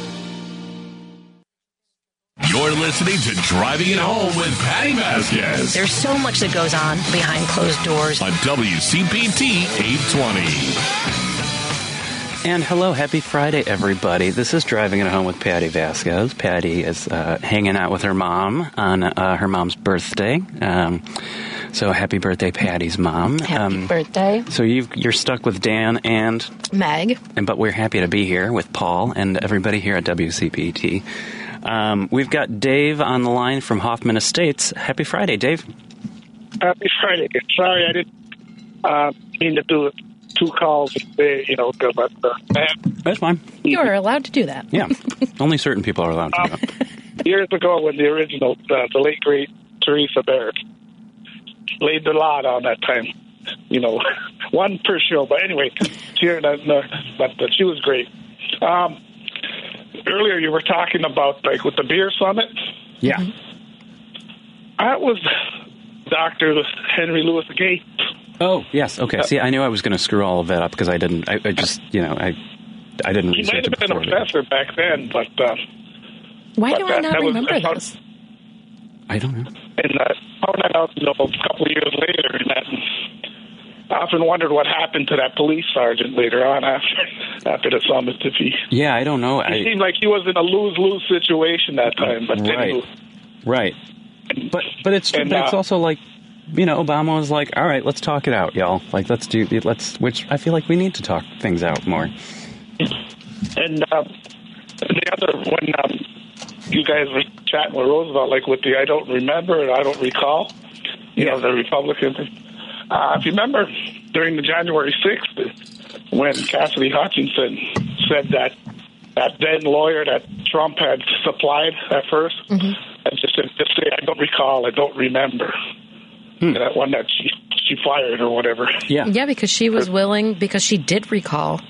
You're listening to Driving It Home with Patti Vasquez. There's so much that goes on behind closed doors. On W C P T eight twenty. And hello, happy Friday, everybody. This is Driving It Home with Patti Vasquez. Patti is uh, hanging out with her mom on uh, her mom's birthday. Um, so happy birthday, Patti's mom. Happy um, birthday. So you've, you're stuck with Dan and... Meg. And but we're happy to be here with Paul and everybody here at W C P T. Um, we've got Dave on the line from Hoffman Estates. Happy Friday, Dave. Happy Friday. Sorry, I didn't uh, mean to do two calls today, you know, but uh, that's fine. You are allowed to do that. Yeah, only certain people are allowed to do that. Um, years ago, when the original, uh, the late great Teresa Barrett laid the lot on that time, you know, one per show. But anyway, she, uh, but she was great. Um, Earlier, you were talking about, like, with the beer summit. Yeah. Mm-hmm. That was Doctor Henry Louis Gates. Oh, yes. Okay. Uh, See, I knew I was going to screw all of that up because I didn't, I, I just, you know, I I didn't research it. He might have been a professor back then, but... Uh, Why but do that, I not that remember was, this? I don't know. And I found that out, you know, a couple of years later, and that... I often wondered what happened to that police sergeant later on after after the summit. If he, yeah, I don't know. It I, seemed like he was in a lose-lose situation that time. But right, was, right. And, but but it's and, but it's uh, also like, you know, Obama was like, all right, let's talk it out, y'all. Like let's do let's. Which I feel like we need to talk things out more. And uh, the other when um, you guys were chatting with Roosevelt, like with the I don't remember and I don't recall, you yeah. know, the Republicans. Uh, if you remember, during the January sixth, when Cassidy Hutchinson said that that then lawyer that Trump had supplied at first, mm-hmm. I just said, just say, I don't recall, I don't remember. Hmm. That one that she, she fired or whatever. Yeah, yeah, because she was willing, because she did recall.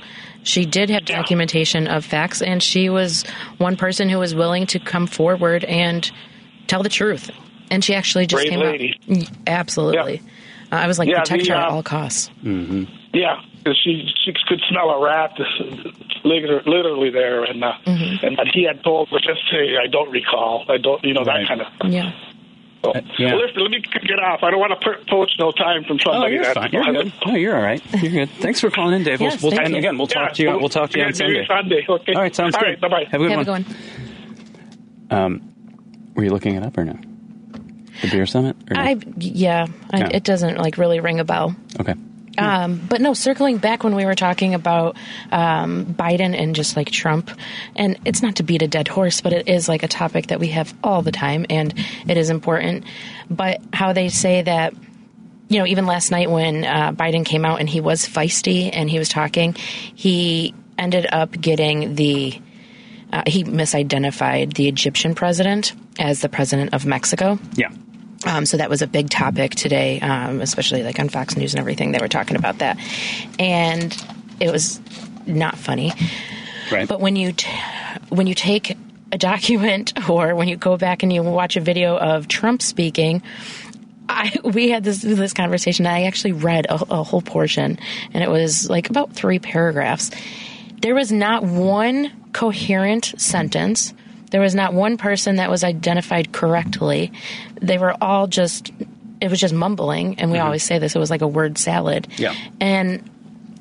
She did have yeah. documentation of facts, and she was one person who was willing to come forward and tell the truth. And she actually just Great came lady. Out. Absolutely. Yeah. I was like, yeah, protect the, her uh, at all costs. Mm-hmm. Yeah, because she, she could smell a rat literally there. And uh, mm-hmm. and but he had told her, just say, I don't recall. I don't, you know, right. that kind of stuff. Yeah. So, uh, yeah. Well, listen, let me get off. I don't want to poach no time from somebody. Oh, you're fine. You're good. Oh, you're all right. You're good. Thanks for calling in, Dave. yes, we'll, we'll, and again, we'll talk yeah, to you, we'll talk to you yeah, on Sunday. Sunday. Okay. All right, sounds all good. Right, bye-bye. Have a good Have one. A good one. Um, were you looking it up or no? The beer summit? Or no? I yeah, I, yeah, it doesn't like really ring a bell. Okay. Um, but no, circling back when we were talking about um, Biden and just like Trump, and it's not to beat a dead horse, but it is like a topic that we have all the time, and it is important. But how they say that, you know, even last night when uh, Biden came out and he was feisty and he was talking, he ended up getting the uh, he misidentified the Egyptian president as the president of Mexico. Yeah. Um, so that was a big topic today, um, especially like on Fox News and everything. They were talking about that. And it was not funny. Right. But when you t- when you take a document or when you go back and you watch a video of Trump speaking, I, we had this this conversation. I actually read a, a whole portion, and it was like about three paragraphs. There was not one coherent sentence. There was not one person that was identified correctly. They were all just, it was just mumbling. And we mm-hmm. always say this, it was like a word salad. Yeah. And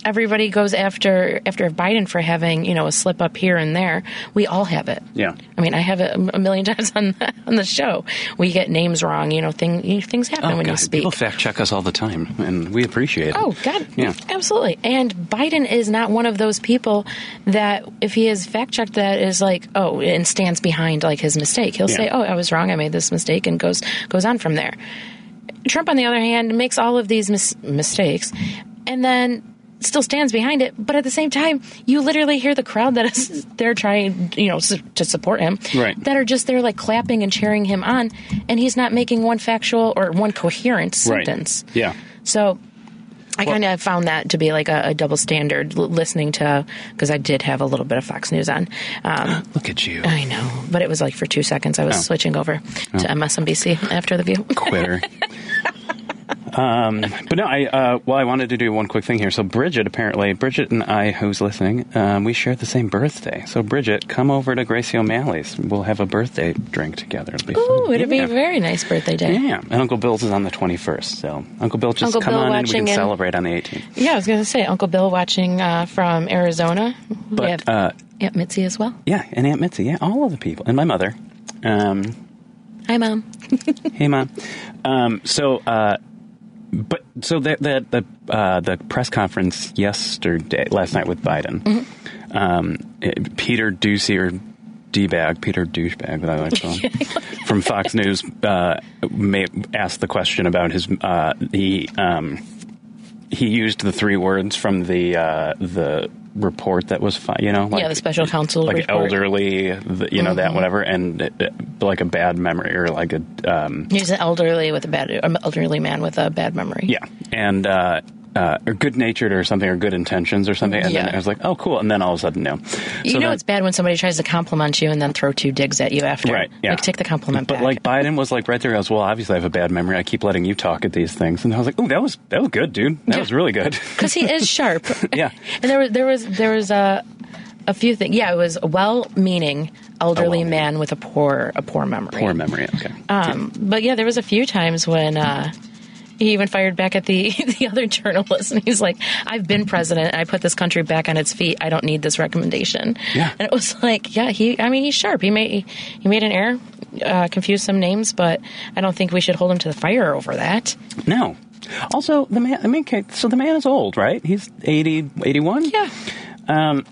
everybody goes after after Biden for having, you know, a slip up here and there. We all have it. Yeah. I mean, I have it a million times on the, on the show. We get names wrong. You know, thing, you know things happen oh, when God. You speak. People fact check us all the time, and we appreciate it. Oh, God. Yeah. Absolutely. And Biden is not one of those people that, if he is fact checked, that is like, oh, and stands behind, like, his mistake. He'll yeah. say, oh, I was wrong. I made this mistake, and goes goes on from there. Trump, on the other hand, makes all of these mis- mistakes, and then still stands behind it. But at the same time, you literally hear the crowd that is there trying, you know, su- to support him, right, that are just there like clapping and cheering him on. And he's not making one factual or one coherent sentence. Right. Yeah. So I well, kind of found that to be like a, a double standard l- listening to, because I did have a little bit of Fox News on. Um, Look at you. I know. But it was like for two seconds I was oh. switching over oh. to M S N B C after The View. Quitter. Um, but no, I, uh, well, I wanted to do one quick thing here. So Bridget, apparently, Bridget and I, who's listening, um, we share the same birthday. So Bridget, come over to Gracie O'Malley's. We'll have a birthday drink together. It'll be Ooh, fun. It'll yeah. be a very nice birthday day. Yeah. And Uncle Bill's is on the twenty-first. So Uncle Bill, just Uncle come Bill on and we can in, celebrate on the eighteenth. Yeah, I was going to say, Uncle Bill watching uh, from Arizona. But, we have uh, Aunt Mitzi as well. Yeah, and Aunt Mitzi. Yeah, all of the people. And my mother. Um, Hi, Mom. Hey, Mom. Um, so... Uh, But so that the the, uh, the press conference yesterday, last night with Biden, mm-hmm. um, it, Peter Ducey or D-bag, Peter Douchebag, that I like to call him, from Fox News, uh, may, asked the question about his uh, he um, he used the three words from the uh, the report that was fi- you know like, yeah the special counsel like report. elderly the, you know mm-hmm. that whatever and it, it, like a bad memory or like a um he's an elderly with a bad an elderly man with a bad memory yeah and uh uh or good natured or something or good intentions or something and yeah. then I was like oh cool and then all of a sudden no so you know then, it's bad when somebody tries to compliment you and then throw two digs at you after right yeah like take the compliment but back. Like Biden was like right there I was well obviously I have a bad memory I keep letting you talk at these things and I was like oh that was that was good dude that yeah. was really good because he is sharp yeah and there was there was there was a a few things yeah it was a well-meaning elderly oh, well, man with a poor a poor memory poor memory okay um yeah. but yeah there was a few times when uh he even fired back at the the other journalist, and he's like, I've been president, and I put this country back on its feet. I don't need this recommendation. Yeah. And it was like, yeah, he, I mean, he's sharp. He made, he made an error, uh, confused some names, but I don't think we should hold him to the fire over that. No. Also, the man, I mean, okay, so the man is old, right? He's eighty, eighty-one? Yeah. Um,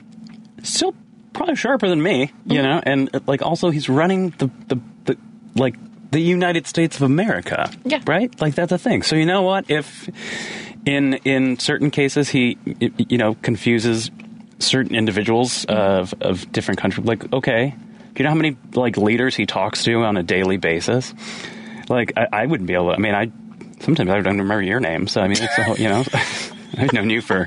still probably sharper than me, you mm-hmm. know? And, like, also, he's running the, the, the like, the United States of America, yeah, right? Like, that's a thing. So you know what? If in in certain cases he, you know, confuses certain individuals of of different countries, like, okay, do you know how many like leaders he talks to on a daily basis? Like, I, I wouldn't be able to. I mean, I sometimes I don't remember your name, so I mean, it's a whole, you know, I've known you for.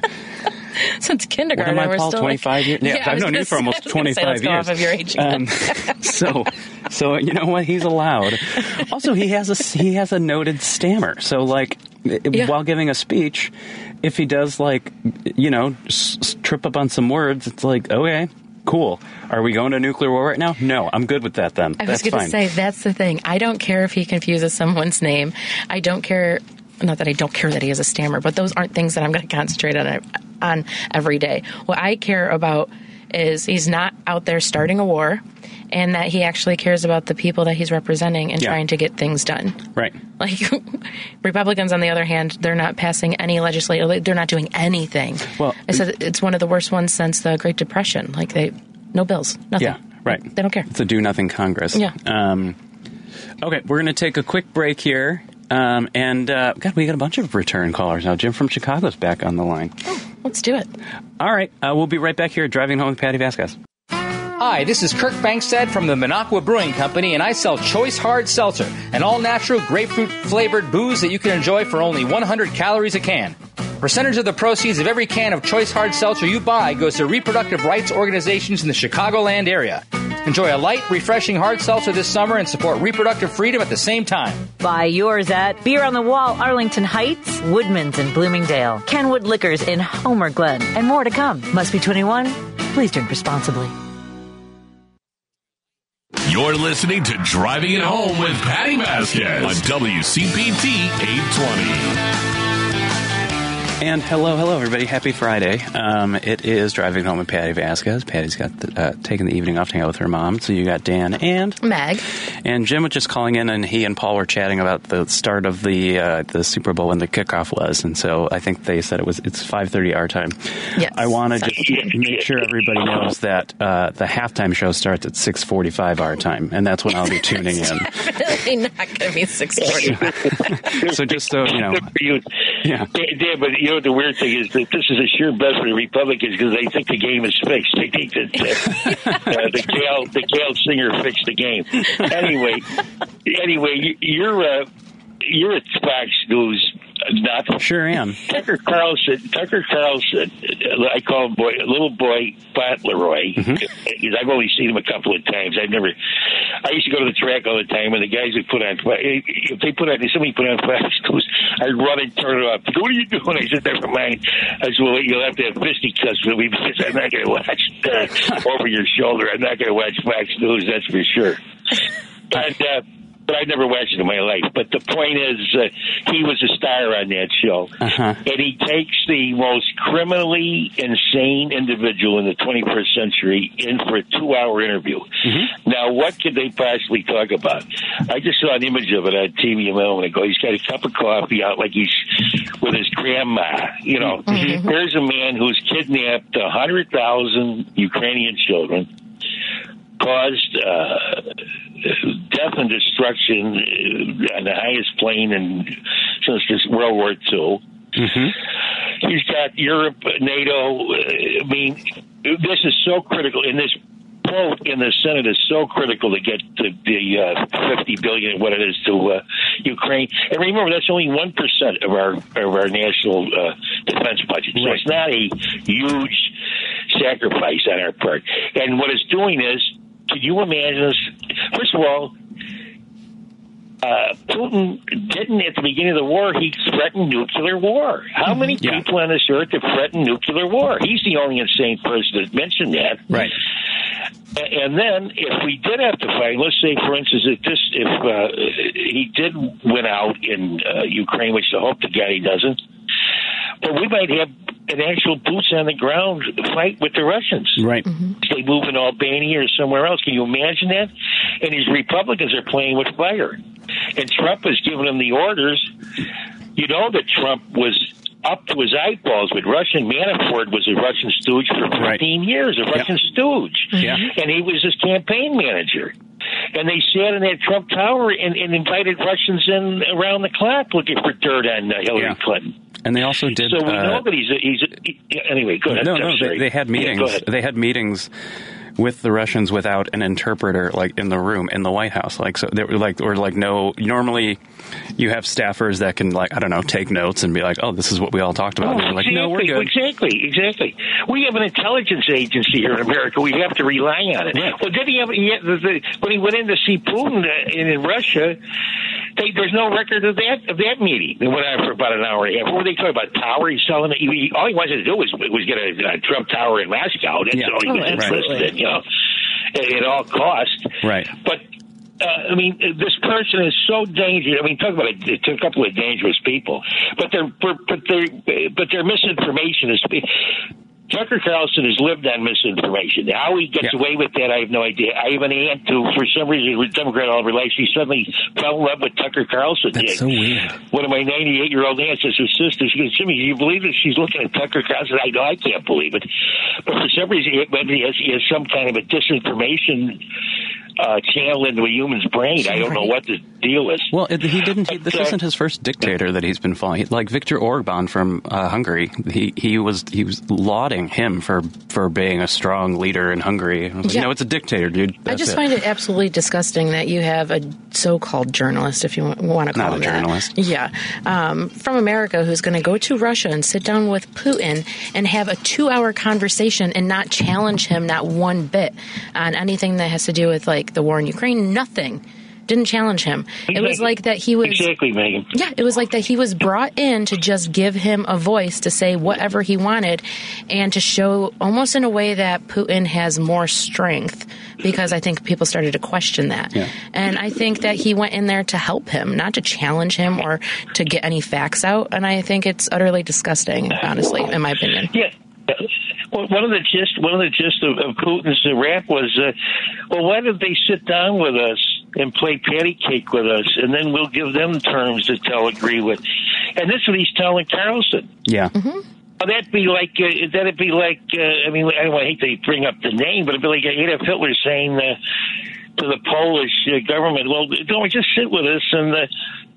Since kindergarten, what am I, Paul, still twenty-five like, years? Yeah, yeah I've known you for almost twenty-five years. Off of your age um, so, so you know what? He's allowed. Also, he has a he has a noted stammer. So, like, yeah. while giving a speech, if he does, like, you know, s- trip up on some words, it's like, okay, cool. Are we going to nuclear war right now? No, I'm good with that. Then I was going to say that's the thing. I don't care if he confuses someone's name. I don't care. Not that I don't care that he has a stammer, but those aren't things that I'm going to concentrate on on every day. What I care about is he's not out there starting a war, and that he actually cares about the people that he's representing and yeah. trying to get things done. Right. Like, Republicans, on the other hand, they're not passing any legislation. They're not doing anything. Well, I said it's one of the worst ones since the Great Depression. Like, they no bills, nothing. Yeah, right. They don't care. It's a do-nothing Congress. Yeah. Um, okay, we're going to take a quick break here. Um, and, uh, God, we got a bunch of return callers now. Jim from Chicago's back on the line. Oh, let's do it. All right. Uh, we'll be right back here at Driving Home with Patti Vasquez. Hi, this is Kirk Bankstead from the Minocqua Brewing Company, and I sell Choice Hard Seltzer, an all-natural grapefruit-flavored booze that you can enjoy for only one hundred calories a can. Percentage of the proceeds of every can of Choice Hard Seltzer you buy goes to reproductive rights organizations in the Chicagoland area. Enjoy a light, refreshing hard seltzer this summer and support reproductive freedom at the same time. Buy yours at Beer on the Wall, Arlington Heights, Woodman's in Bloomingdale, Kenwood Liquors in Homer Glen, and more to come. Must be twenty-one. Please drink responsibly. You're listening to Driving It Home with Patti Vasquez on W C P T eight twenty. And hello, hello, everybody. Happy Friday. Um, it is Driving Home with Patti Vasquez. Patti's got the, uh, taking the evening off to hang out with her mom. So you got Dan and... Meg. And Jim was just calling in, and he and Paul were chatting about the start of the uh, the Super Bowl and the kickoff was. And so I think they said it was it's five thirty our time. Yes. I want to just make sure everybody knows that uh, the halftime show starts at six forty-five our time, and that's when I'll be tuning in. It's definitely not going to be six forty-five. So just so you know... Yeah. Yeah, but you know what the weird thing is, that this is a sheer bet for the Republicans because they think the game is fixed. They think that uh, uh, the Gail the Gail Singer fixed the game. Anyway, anyway, you're uh, you're at Fox News. Not sure am. Tucker Carlson. Tucker Carlson. I call him boy, little boy Pat Leroy. Mm-hmm. I've only seen him a couple of times. I've never. I used to go to the track all the time, and the guys would put on. If they put on, if somebody put on Fox News, I'd run and turn it off. Go, what are you doing? I said, never mind. I said, well, you'll have to have fisticuffs with me because I'm not going to watch uh, over your shoulder. I'm not going to watch Fox News. That's for sure. And. Uh, But I never watched it in my life. But the point is, uh, he was a star on that show. Uh-huh. And he takes the most criminally insane individual in the twenty-first century in for a two-hour interview. Mm-hmm. Now, what could they possibly talk about? I just saw an image of it on T V a moment ago. He's got a cup of coffee out like he's with his grandma. You know, mm-hmm. There's a man who's kidnapped one hundred thousand Ukrainian children, caused uh, death and destruction on the highest plane in, since this World War Two. Mm-hmm. He's got Europe, NATO. I mean, this is so critical. And this vote in the Senate is so critical to get the, the uh, fifty billion dollars, what it is, to uh, Ukraine. And remember, that's only one percent of our of our national uh, defense budget. So right. It's not a huge sacrifice on our part. And what it's doing is, could you imagine this? First of all, uh, Putin didn't, at the beginning of the war, he threatened nuclear war. How many yeah. people on this earth have threatened nuclear war? He's the only insane person that mentioned that. Right. And then, if we did have to fight, let's say, for instance, if this, if uh, he did win out in uh, Ukraine, which I hope to God he doesn't, but we might have an actual boots on the ground fight with the Russians. Right. Mm-hmm. They move in Albania or somewhere else. Can you imagine that? And these Republicans are playing with fire. And Trump has given them the orders. You know that Trump was up to his eyeballs with Russian. Manafort was a Russian stooge for fifteen right. years, a Russian yeah. stooge. Yeah. And he was his campaign manager. And they sat in that Trump Tower and, and invited Russians in around the clock looking for dirt on uh, Hillary yeah. Clinton. And they also did. So we know uh, that he's. A, he's a, anyway, go ahead. No, no, they, they had meetings. Yeah, they had meetings with the Russians without an interpreter, like in the room in the White House, like so. They were like, or like, no. Normally, you have staffers that can, like, I don't know, take notes and be like, oh, this is what we all talked about. Oh, and they're like, exactly, no, we're good. Exactly, exactly. We have an intelligence agency here in America. We have to rely on it. Right. Well, did he have? He had the, the, when he went in to see Putin in, in Russia, they, there's no record of that of that meeting. They went on for about an hour and a half. What were they talking about? Tower? He's selling it. He, he, all he wanted to do was was get a, a Trump Tower in Moscow. That's yeah. all he was right. interested in. You know, at all costs. Right. But, uh, I mean, this person is so dangerous. I mean, talk about a, a couple of dangerous people. But they're, but they're, but their misinformation is... Tucker Carlson has lived on misinformation. How he gets yeah. away with that, I have no idea. I have an aunt who, for some reason, was a Democrat all of her life. She suddenly fell in love with Tucker Carlson. That's so weird. One of my ninety-eight-year-old aunts is her sister. She goes, Jimmy, do you believe that she's looking at Tucker Carlson? I know I can't believe it. But for some reason, he has, he has some kind of a disinformation uh, channel into a human's brain. I don't know what the deal is. Well, he didn't. He, this uh, isn't his first dictator that he's been following. Like Viktor Orban from uh, Hungary, he he was he was lauding him for for being a strong leader in Hungary. I was like, yeah. No, it's a dictator, dude. That's I just it. find it absolutely disgusting that you have a so-called journalist, if you want to call Not him a that. journalist. Yeah. Um, from America, who's going to go to Russia and sit down with Putin and have a two-hour conversation and not challenge him, not one bit, on anything that has to do with, like, the war in Ukraine. Nothing. Didn't challenge him. Exactly. It was like that he was exactly Megan. Yeah, it was like that he was brought in to just give him a voice to say whatever he wanted, and to show almost in a way that Putin has more strength, because I think people started to question that. Yeah. And I think that he went in there to help him, not to challenge him or to get any facts out. And I think it's utterly disgusting, honestly, in my opinion. Yeah. Well, one of the gist, one of the gist of, of Putin's rap was, uh, well, why did they sit down with us and play patty cake with us, and then we'll give them terms that they'll agree with? And this is what he's telling Carlson. Yeah. Mm-hmm. Well, that'd be like, uh, that'd be like, uh, I mean, I don't I hate to bring up the name, but it'd be like Adolf Hitler saying uh, to the Polish uh, government, well, don't just sit with us and uh,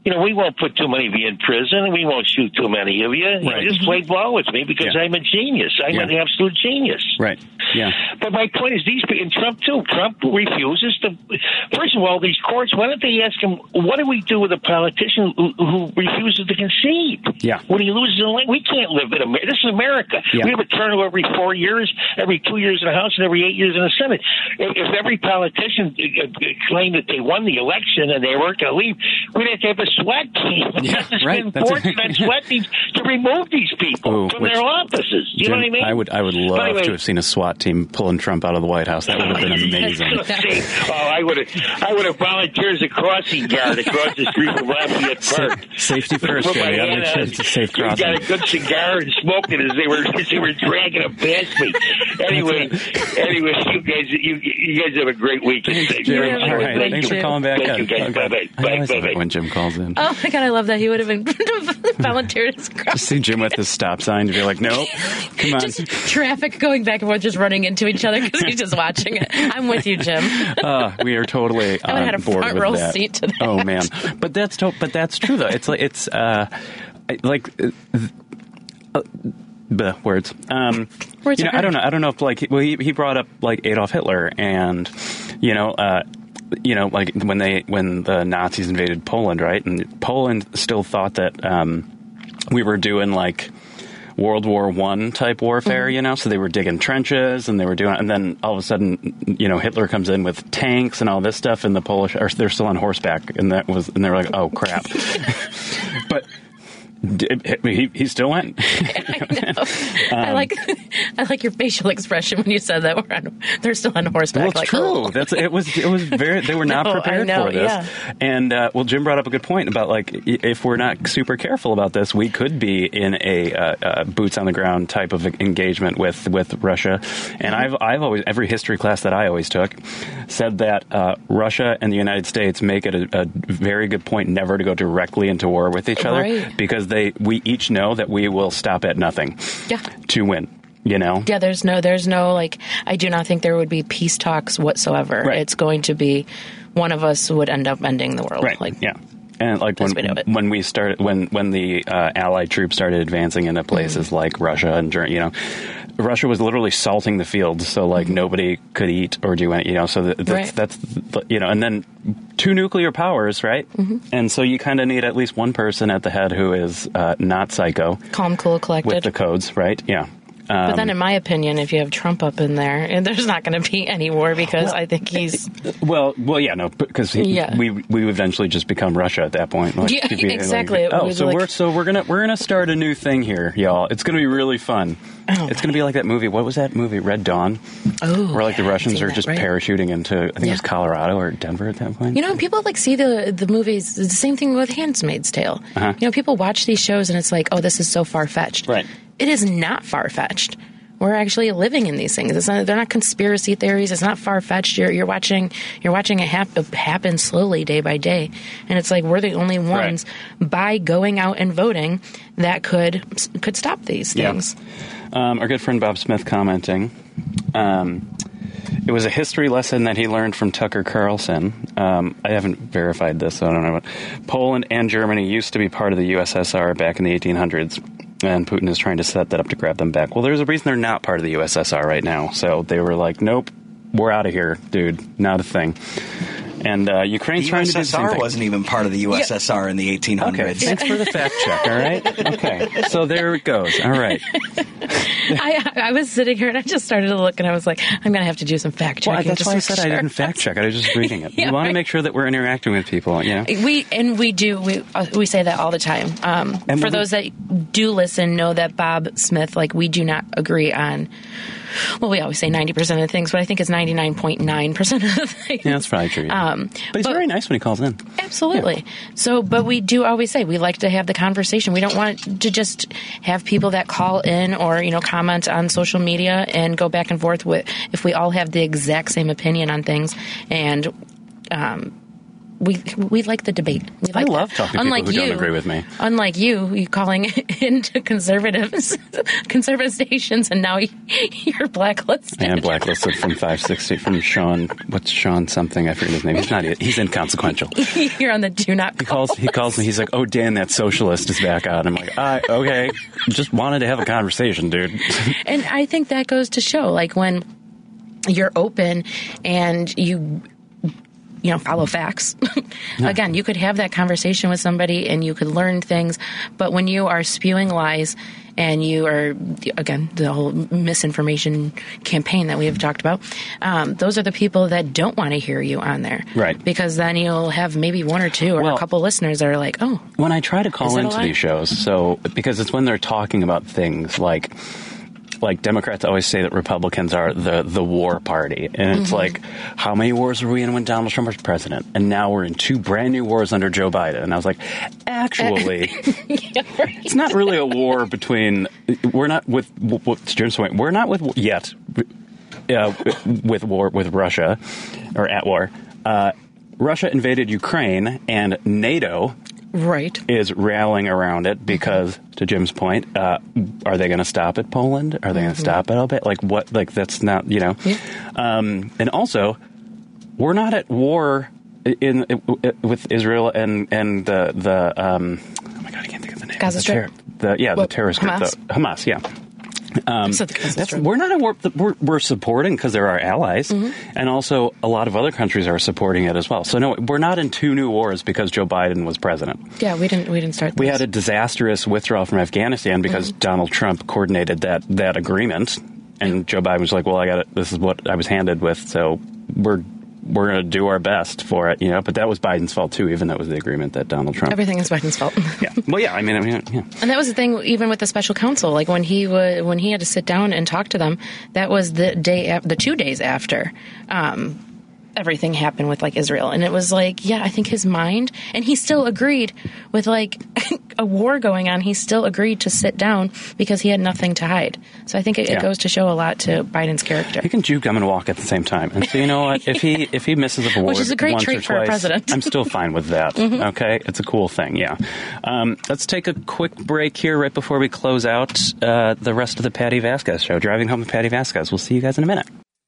you know, we won't put too many of you in prison, and we won't shoot too many of you. Right. You just play ball with me because yeah. I'm a genius. I'm yeah. an absolute genius. Right. Yeah. But my point is, these and Trump too. Trump refuses to. First of all, these courts. Why don't they ask him? What do we do with a politician who, who refuses to concede? Yeah. When he loses the land, we can't live in America. This is America. Yeah. We have a turnover every four years, every two years in the House, and every eight years in the Senate. If, if every politician claimed that they won the election and they weren't going to leave, we'd have to have a sweat team. Yeah, it's right. been fortunate on sweat teams to remove these people Ooh, from their offices. You Jim, know what I mean? I would, I would love anyway, to have seen a SWAT team pulling Trump out of the White House. That would have been amazing. Oh, I would have, I would have volunteers at crossing guard across the street from Lafayette Park. Safety first, Jimmy. I don't think it's a safe crossing. He got a good cigar and smoked it as they were as they were dragging him past me. Anyway, anyway, you guys, you, you guys have a great weekend. Thank you. All right, thank thanks you. for calling back. Thank you guys. Bye bye. Bye bye. When Jim calls in. Oh my God, I love that. He would have been volunteered as crossing. Just see Jim with the stop sign to be like, no, come on. Just traffic going back and forth, just running into each other because he's just watching it. I'm with you, Jim. uh, we are totally on I had a board front with row that. Seat to that. Oh man, but that's to- but that's true though. It's like it's uh, like uh, uh, bleh, words. Um, words you know, I don't know. I don't know if like well, he he brought up like Adolf Hitler and you know. Uh, You know, like when they when the Nazis invaded Poland, right? And Poland still thought that um, we were doing like World War One type warfare, mm-hmm. you know. So they were digging trenches and they were doing, and then all of a sudden, you know, Hitler comes in with tanks and all this stuff, and the Polish are they're still on horseback, and that was, and they were like, oh crap, but. He, he still went. I know. um, I like I like your facial expression when you said that we're on, they're still on horseback. Well, it's like, true. Oh. That's it. Was it was very. They were not no, prepared know, for this. Yeah. And uh, well, Jim brought up a good point about like if we're not super careful about this, we could be in a uh, uh, boots on the ground type of engagement with with Russia. And I've I've always every history class that I always took said that uh, Russia and the United States make it a, a very good point never to go directly into war with each other right. because. They They, we each know that we will stop at nothing yeah. to win, you know? Yeah, there's no, there's no, like, I do not think there would be peace talks whatsoever. Right. It's going to be, one of us would end up ending the world. Right, like, yeah. And like when we, when we started, when when the uh, Allied troops started advancing into places mm-hmm. like Russia and you know, Russia was literally salting the fields, so like mm-hmm. nobody could eat or do any, you know. So that, that's, right. that's you know, and then two nuclear powers, right? Mm-hmm. And so you kind of need at least one person at the head who is uh, not psycho, calm, cool, collected, with the codes, right? Yeah. Um, but then, in my opinion, if you have Trump up in there, and there's not going to be any war because well, I think he's well, well, yeah, no, because yeah. we we eventually just become Russia at that point. Like, yeah, be, exactly. Like, oh, so like, we're so we're gonna we're gonna start a new thing here, y'all. It's gonna be really fun. Oh, it's gonna be like that movie. What was that movie? Red Dawn. Oh, where like yeah, the Russians are that, just right? parachuting into I think yeah. it was Colorado or Denver at that point. You know, people like see the the movies. The same thing with Handmaid's Tale. Uh-huh. You know, people watch these shows and it's like, oh, this is so far fetched, right? It is not far-fetched. We're actually living in these things. It's not, they're not conspiracy theories. It's not far-fetched. You're, you're watching you're watching it hap- happen slowly day by day. And it's like we're the only ones right. by going out and voting that could could stop these things. Yeah. Um, our good friend Bob Smith commenting. Um, it was a history lesson that he learned from Tucker Carlson. Um, I haven't verified this, so I don't know. Poland and Germany used to be part of the U S S R back in the eighteen hundreds. And Putin is trying to set that up to grab them back. Well, there's a reason they're not part of the U S S R right now. So they were like, nope, we're out of here, dude. Not a thing. And uh, Ukraine's the trying U S S R to do the same thing. Wasn't even part of the U S S R yeah. in the eighteen hundreds. Okay, thanks for the fact check, all right? Okay, so there it goes. All right. I, I was sitting here, and I just started to look, and I was like, I'm going to have to do some fact checking. Well, that's why I said sure. I didn't fact check. I was just reading it. yeah, we want right. to make sure that we're interacting with people. You know? We And we do. We uh, we say that all the time. Um, for those we, that do listen, know that Bob Smith, like, we do not agree on, well, we always say ninety percent of the things, but I think it's ninety-nine point nine percent of the things. Yeah, that's probably true. Yeah. Um, Um, but he's but, very nice when he calls in. Absolutely. Yeah. So, but we do always say we like to have the conversation. We don't want to just have people that call in or, you know, comment on social media and go back and forth with if we all have the exact same opinion on things and um, we we like the debate. We like I love that. talking to unlike people who you, don't agree with me. Unlike you, you calling into conservatives, conservative stations, and now you're blacklisted. And blacklisted from five sixty, from Sean, what's Sean something? I forget his name. He's not, he's inconsequential. You're on the do not call. He calls, he calls me, he's like, oh, Dan, that socialist is back out. I'm like, I, okay, just wanted to have a conversation, dude. And I think that goes to show, like, when you're open and you... you know, follow facts. Yeah. Again, you could have that conversation with somebody and you could learn things. But when you are spewing lies and you are, again, the whole misinformation campaign that we have talked about, um, those are the people that don't want to hear you on there. Right. Because then you'll have maybe one or two or well, a couple listeners that are like, oh. When I try to call into these shows, so because it's when they're talking about things like, like Democrats always say that Republicans are the, the war party. And it's mm-hmm. like, how many wars were we in when Donald Trump was president? And now we're in two brand new wars under Joe Biden. And I was like, actually, yeah, right. It's not really a war between, we're not with, with to Jim's point, we're not with, yet, uh, with war with Russia, or at war. Uh, Russia invaded Ukraine, and NATO... Right. Is rallying around it because, to Jim's point, uh, are they going to stop at Poland? Are they going to mm-hmm. stop at Albania? Like, what? Like, that's not, you know. Yeah. Um, and also, we're not at war in, in, in with Israel and, and the, the um, oh my God, I can't think of the name. Gaza Strip? The, yeah, what, the terrorist group. Hamas? The, Hamas, yeah. Um, so that's, we're not a war, we're, we're supporting because they're our allies, mm-hmm. and also a lot of other countries are supporting it as well. So no, we're not in two new wars because Joe Biden was president. Yeah, we didn't we didn't start. Those. We had a disastrous withdrawal from Afghanistan because mm-hmm. Donald Trump coordinated that that agreement, and Joe Biden was like, "Well, I got it. This is what I was handed with. So we're we're going to do our best for it, you know." But that was Biden's fault too, even though it was the agreement that Donald Trump. Everything is Biden's fault. Yeah. Well, yeah. I mean, I mean, yeah. And that was the thing, even with the special counsel, like when he was, when he had to sit down and talk to them, that was the day, the two days after um, everything happened with like Israel, and it was like, yeah, I think his mind, and he still agreed with like a war going on. He still agreed to sit down because he had nothing to hide. So I think it, yeah. it goes to show a lot to Biden's character. He can chew gum and walk at the same time. And so you know what? If he if he misses a award, which is a great treat for a president, I'm still fine with that. Mm-hmm. Okay, it's a cool thing. Yeah. Um, let's take a quick break here right before we close out uh, the rest of the Patti Vasquez show. Driving home with Patti Vasquez. We'll see you guys in a minute.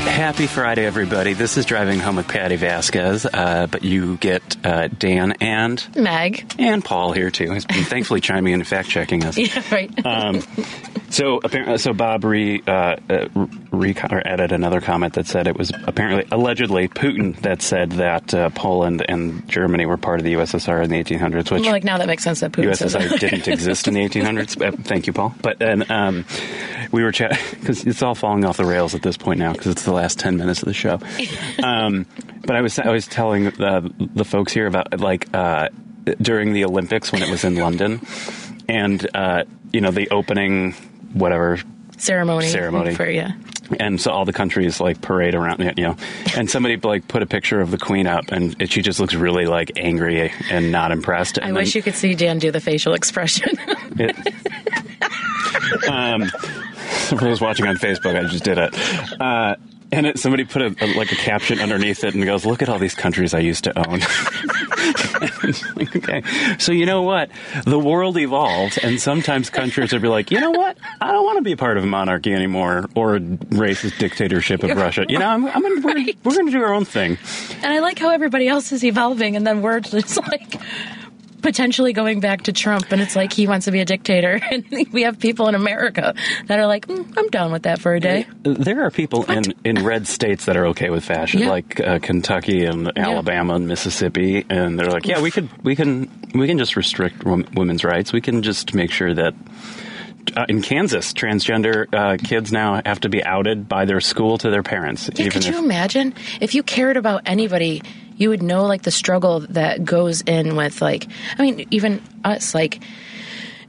Happy Friday, everybody. This is Driving Home with Patti Vasquez, uh, but you get uh, Dan and... Meg. And Paul here, too. He's been thankfully chiming in and fact-checking us. Yeah, right. um, so apparently, so Bob re, uh, re- or added another comment that said it was apparently, allegedly, Putin that said that uh, Poland and Germany were part of the U S S R in the eighteen hundreds, which... Well, like, now that makes sense that Putin said that. U S S R didn't exist in the eighteen hundreds. Uh, thank you, Paul. But and, um, we were chatting... Because it's all falling off the rails at this point now, because it's the last ten minutes of the show. Um, but I was I was telling the, the folks here about, like, uh, during the Olympics when it was in London, and, uh, you know, the opening, whatever... Ceremony. Ceremony. For, yeah. And so all the countries, like, parade around, you know. And somebody, like, put a picture of the Queen up, and she just looks really, like, angry and not impressed. And I wish then, you could see Dan do the facial expression. It, um, for those watching on Facebook, I just did it. Uh, And it, somebody put a, a, like a caption underneath it and goes, "Look at all these countries I used to own." Like, okay, so you know what? The world evolved, and sometimes countries would be like, "You know what? I don't want to be a part of a monarchy anymore or a racist dictatorship of Russia. You know, I'm, I'm gonna, we're, right. we're going to do our own thing." And I like how everybody else is evolving, and then we're just like. Potentially going back to Trump, and it's like he wants to be a dictator. And we have people in America that are like, mm, I'm down with that for a day. There are people in, in red states that are okay with fashion, yeah. like uh, Kentucky and Alabama yeah. and Mississippi, and they're like, yeah, we could, we can, we can just restrict women's rights. We can just make sure that. Uh, in Kansas, transgender uh, kids now have to be outed by their school to their parents. Yeah, could you if- imagine? If you cared about anybody, you would know, like, the struggle that goes in with, like, I mean, even us, like,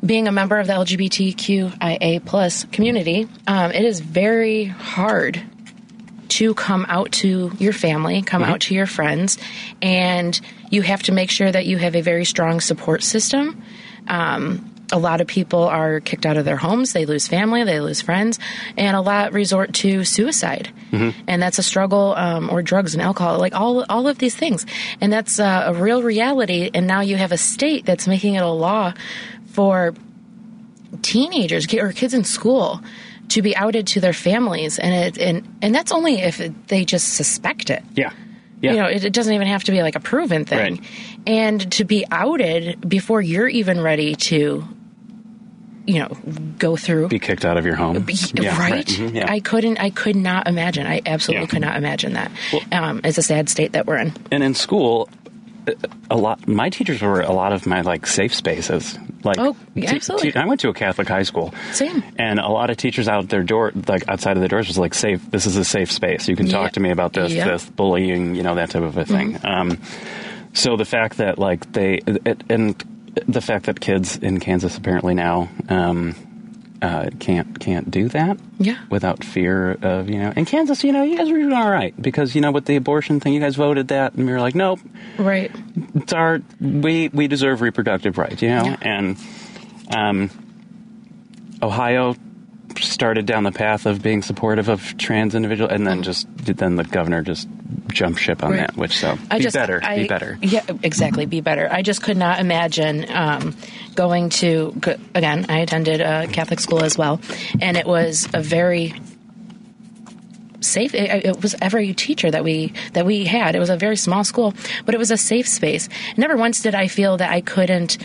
being a member of the L G B T Q I A plus community, um, it is very hard to come out to your family, come mm-hmm. out to your friends, and you have to make sure that you have a very strong support system. Um a lot of people are kicked out of their homes. They lose family. They lose friends. And a lot resort to suicide. Mm-hmm. And that's a struggle, um, or drugs and alcohol, like all all of these things. And that's uh, a real reality. And now you have a state that's making it a law for teenagers or kids in school to be outed to their families. And it, and, and that's only if they just suspect it. Yeah. Yeah. You know, it, it doesn't even have to be like a proven thing. Right. And to be outed before you're even ready to, you know, go through. Be kicked out of your home. Be, yeah, right? right. Mm-hmm, yeah. I couldn't, I could not imagine. I absolutely yeah. could not imagine that. Well, um, it's a sad state that we're in. And in school, a lot, my teachers were a lot of my, like, safe spaces. Like, oh, yeah, absolutely. Te- I went to a Catholic high school. Same. And a lot of teachers out their door, like, outside of the doors was like, safe, this is a safe space. You can yeah. talk to me about this, yeah. this, bullying, you know, that type of a thing. Mm-hmm. Um, so the fact that, like, they, it, and the fact that kids in Kansas apparently now, um, Uh, can't can't do that yeah. without fear of, you know, in Kansas, you know, you guys were doing all right because, you know, with the abortion thing, you guys voted that and we were like, nope. Right. It's our, we, we deserve reproductive rights, you know, yeah. and um, Ohio started down the path of being supportive of trans individuals and then just, then the governor just jumped ship on right. that, which so I be just, better, I, be better. Yeah, exactly. Be better. I just could not imagine, um, going to, again, I attended a Catholic school as well, and it was a very safe, it, it was every teacher that we that we had. It was a very small school, but it was a safe space. Never once did I feel that I couldn't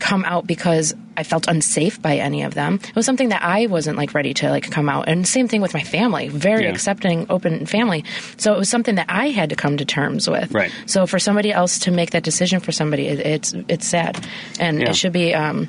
come out because I felt unsafe by any of them. It was something that I wasn't, like, ready to, like, come out. And same thing with my family, very yeah. accepting, open family. So it was something that I had to come to terms with. Right. So for somebody else to make that decision for somebody, it, it's it's sad. And yeah. it should be um,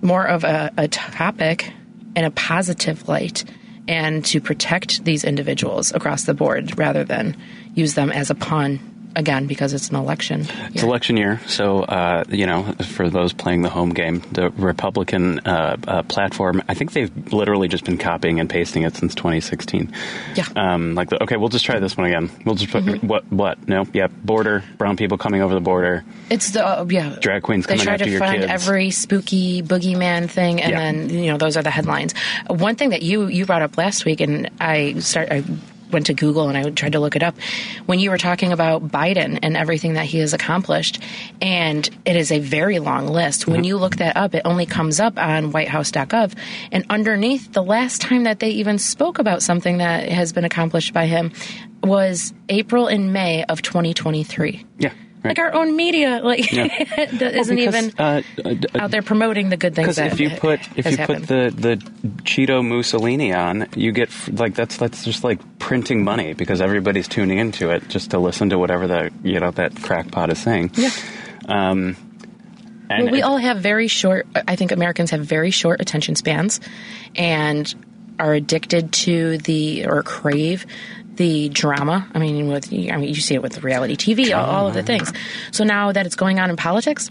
more of a, a topic in a positive light and to protect these individuals across the board rather than use them as a pawn. Again, because it's an election year. It's election year. So, uh, you know, for those playing the home game, the Republican uh, uh, platform, I think they've literally just been copying and pasting it since twenty sixteen. Yeah. Um, like, the, okay, we'll just try this one again. We'll just put, mm-hmm. what, what? No, yeah, border, brown people coming over the border. It's the, uh, yeah. Drag queens coming after your kids. They try to fund every spooky boogeyman thing, and yeah. then, you know, those are the headlines. One thing that you, you brought up last week, and I start. I, went to Google and I tried to look it up when you were talking about Biden and everything that he has accomplished. And it is a very long list. When you look that up, it only comes up on white house dot gov. And underneath, the last time that they even spoke about something that has been accomplished by him was April and May of twenty twenty-three. Yeah. Right. Like our own media, like yeah. isn't well, because, even uh, uh, out there promoting the good things. Because if you put if you happened. put the, the Cheeto Mussolini on, you get like that's that's just like printing money because everybody's tuning into it just to listen to whatever the you know that crackpot is saying. Yeah. Um, and well, we all have very short. I think Americans have very short attention spans, and are addicted to the or crave. The drama. I mean, with I mean, you see it with reality T V, all, all of the things. So now that it's going on in politics,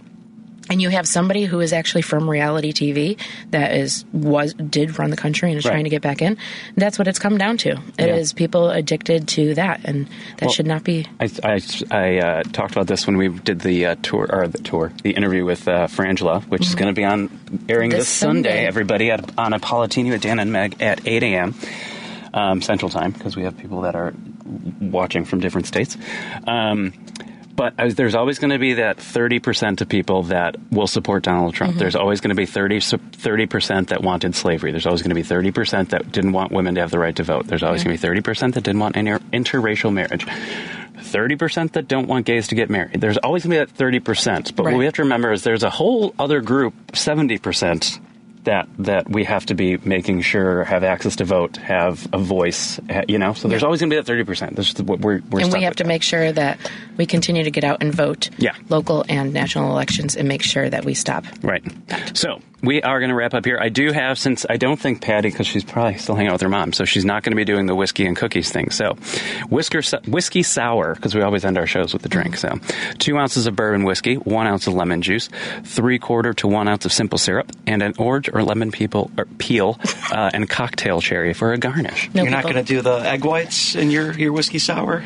and you have somebody who is actually from reality T V that is was did run the country and is right. trying to get back in, that's what it's come down to. It yeah. is people addicted to that, and that well, should not be. I I, I uh, talked about this when we did the uh, tour or the tour, the interview with uh, Frangela, which mm-hmm. is going to be on airing this, this Sunday. Sunday. Everybody at, on Apollotina with Dan and Meg at eight a.m. Um, Central Time, because we have people that are watching from different states. Um, but I was, there's always going to be that thirty percent of people that will support Donald Trump. Mm-hmm. There's always going to be thirty percent that wanted slavery. There's always going to be thirty percent that didn't want women to have the right to vote. There's always yeah. going to be thirty percent that didn't want inter- interracial marriage. thirty percent that don't want gays to get married. There's always going to be that thirty percent. But right. what we have to remember is there's a whole other group, seventy percent, that that we have to be making sure have access to vote, have a voice, you know. So there's yeah. always going to be that thirty percent. That's just what we're we're. And we have to that. make sure that we continue to get out and vote. Yeah. Local and national elections, and make sure that we stop. Right. That. So we are going to wrap up here. I do have since I don't think Patty, because she's probably still hanging out with her mom, so she's not going to be doing the whiskey and cookies thing. So whisker whiskey sour, because we always end our shows with the drink. So two ounces of bourbon whiskey, one ounce of lemon juice, three quarter to one ounce of simple syrup, and an orange or lemon peel, or peel uh, and cocktail cherry for a garnish. No, you're not going to do the egg whites in your, your whiskey sour?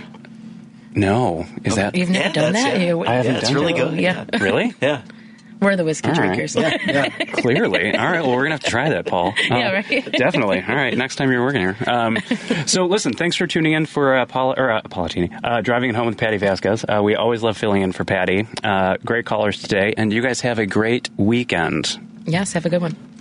No. Is okay. that? You've never yeah, done that? Yeah. You, I haven't yeah, done it's really it. good. Yeah. Really? Yeah. We're the whiskey all drinkers. Right. Yeah, yeah. Clearly. All right. Well, we're going to have to try that, Paul. Uh, yeah, right. Definitely. All right. Next time you're working here. Um, so, listen, thanks for tuning in for uh, Paula, or, uh, Paulatini, uh, Driving It Home with Patti Vasquez. Uh, we always love filling in for Patti. Uh, great callers today. And you guys have a great weekend. Yes. Have a good one.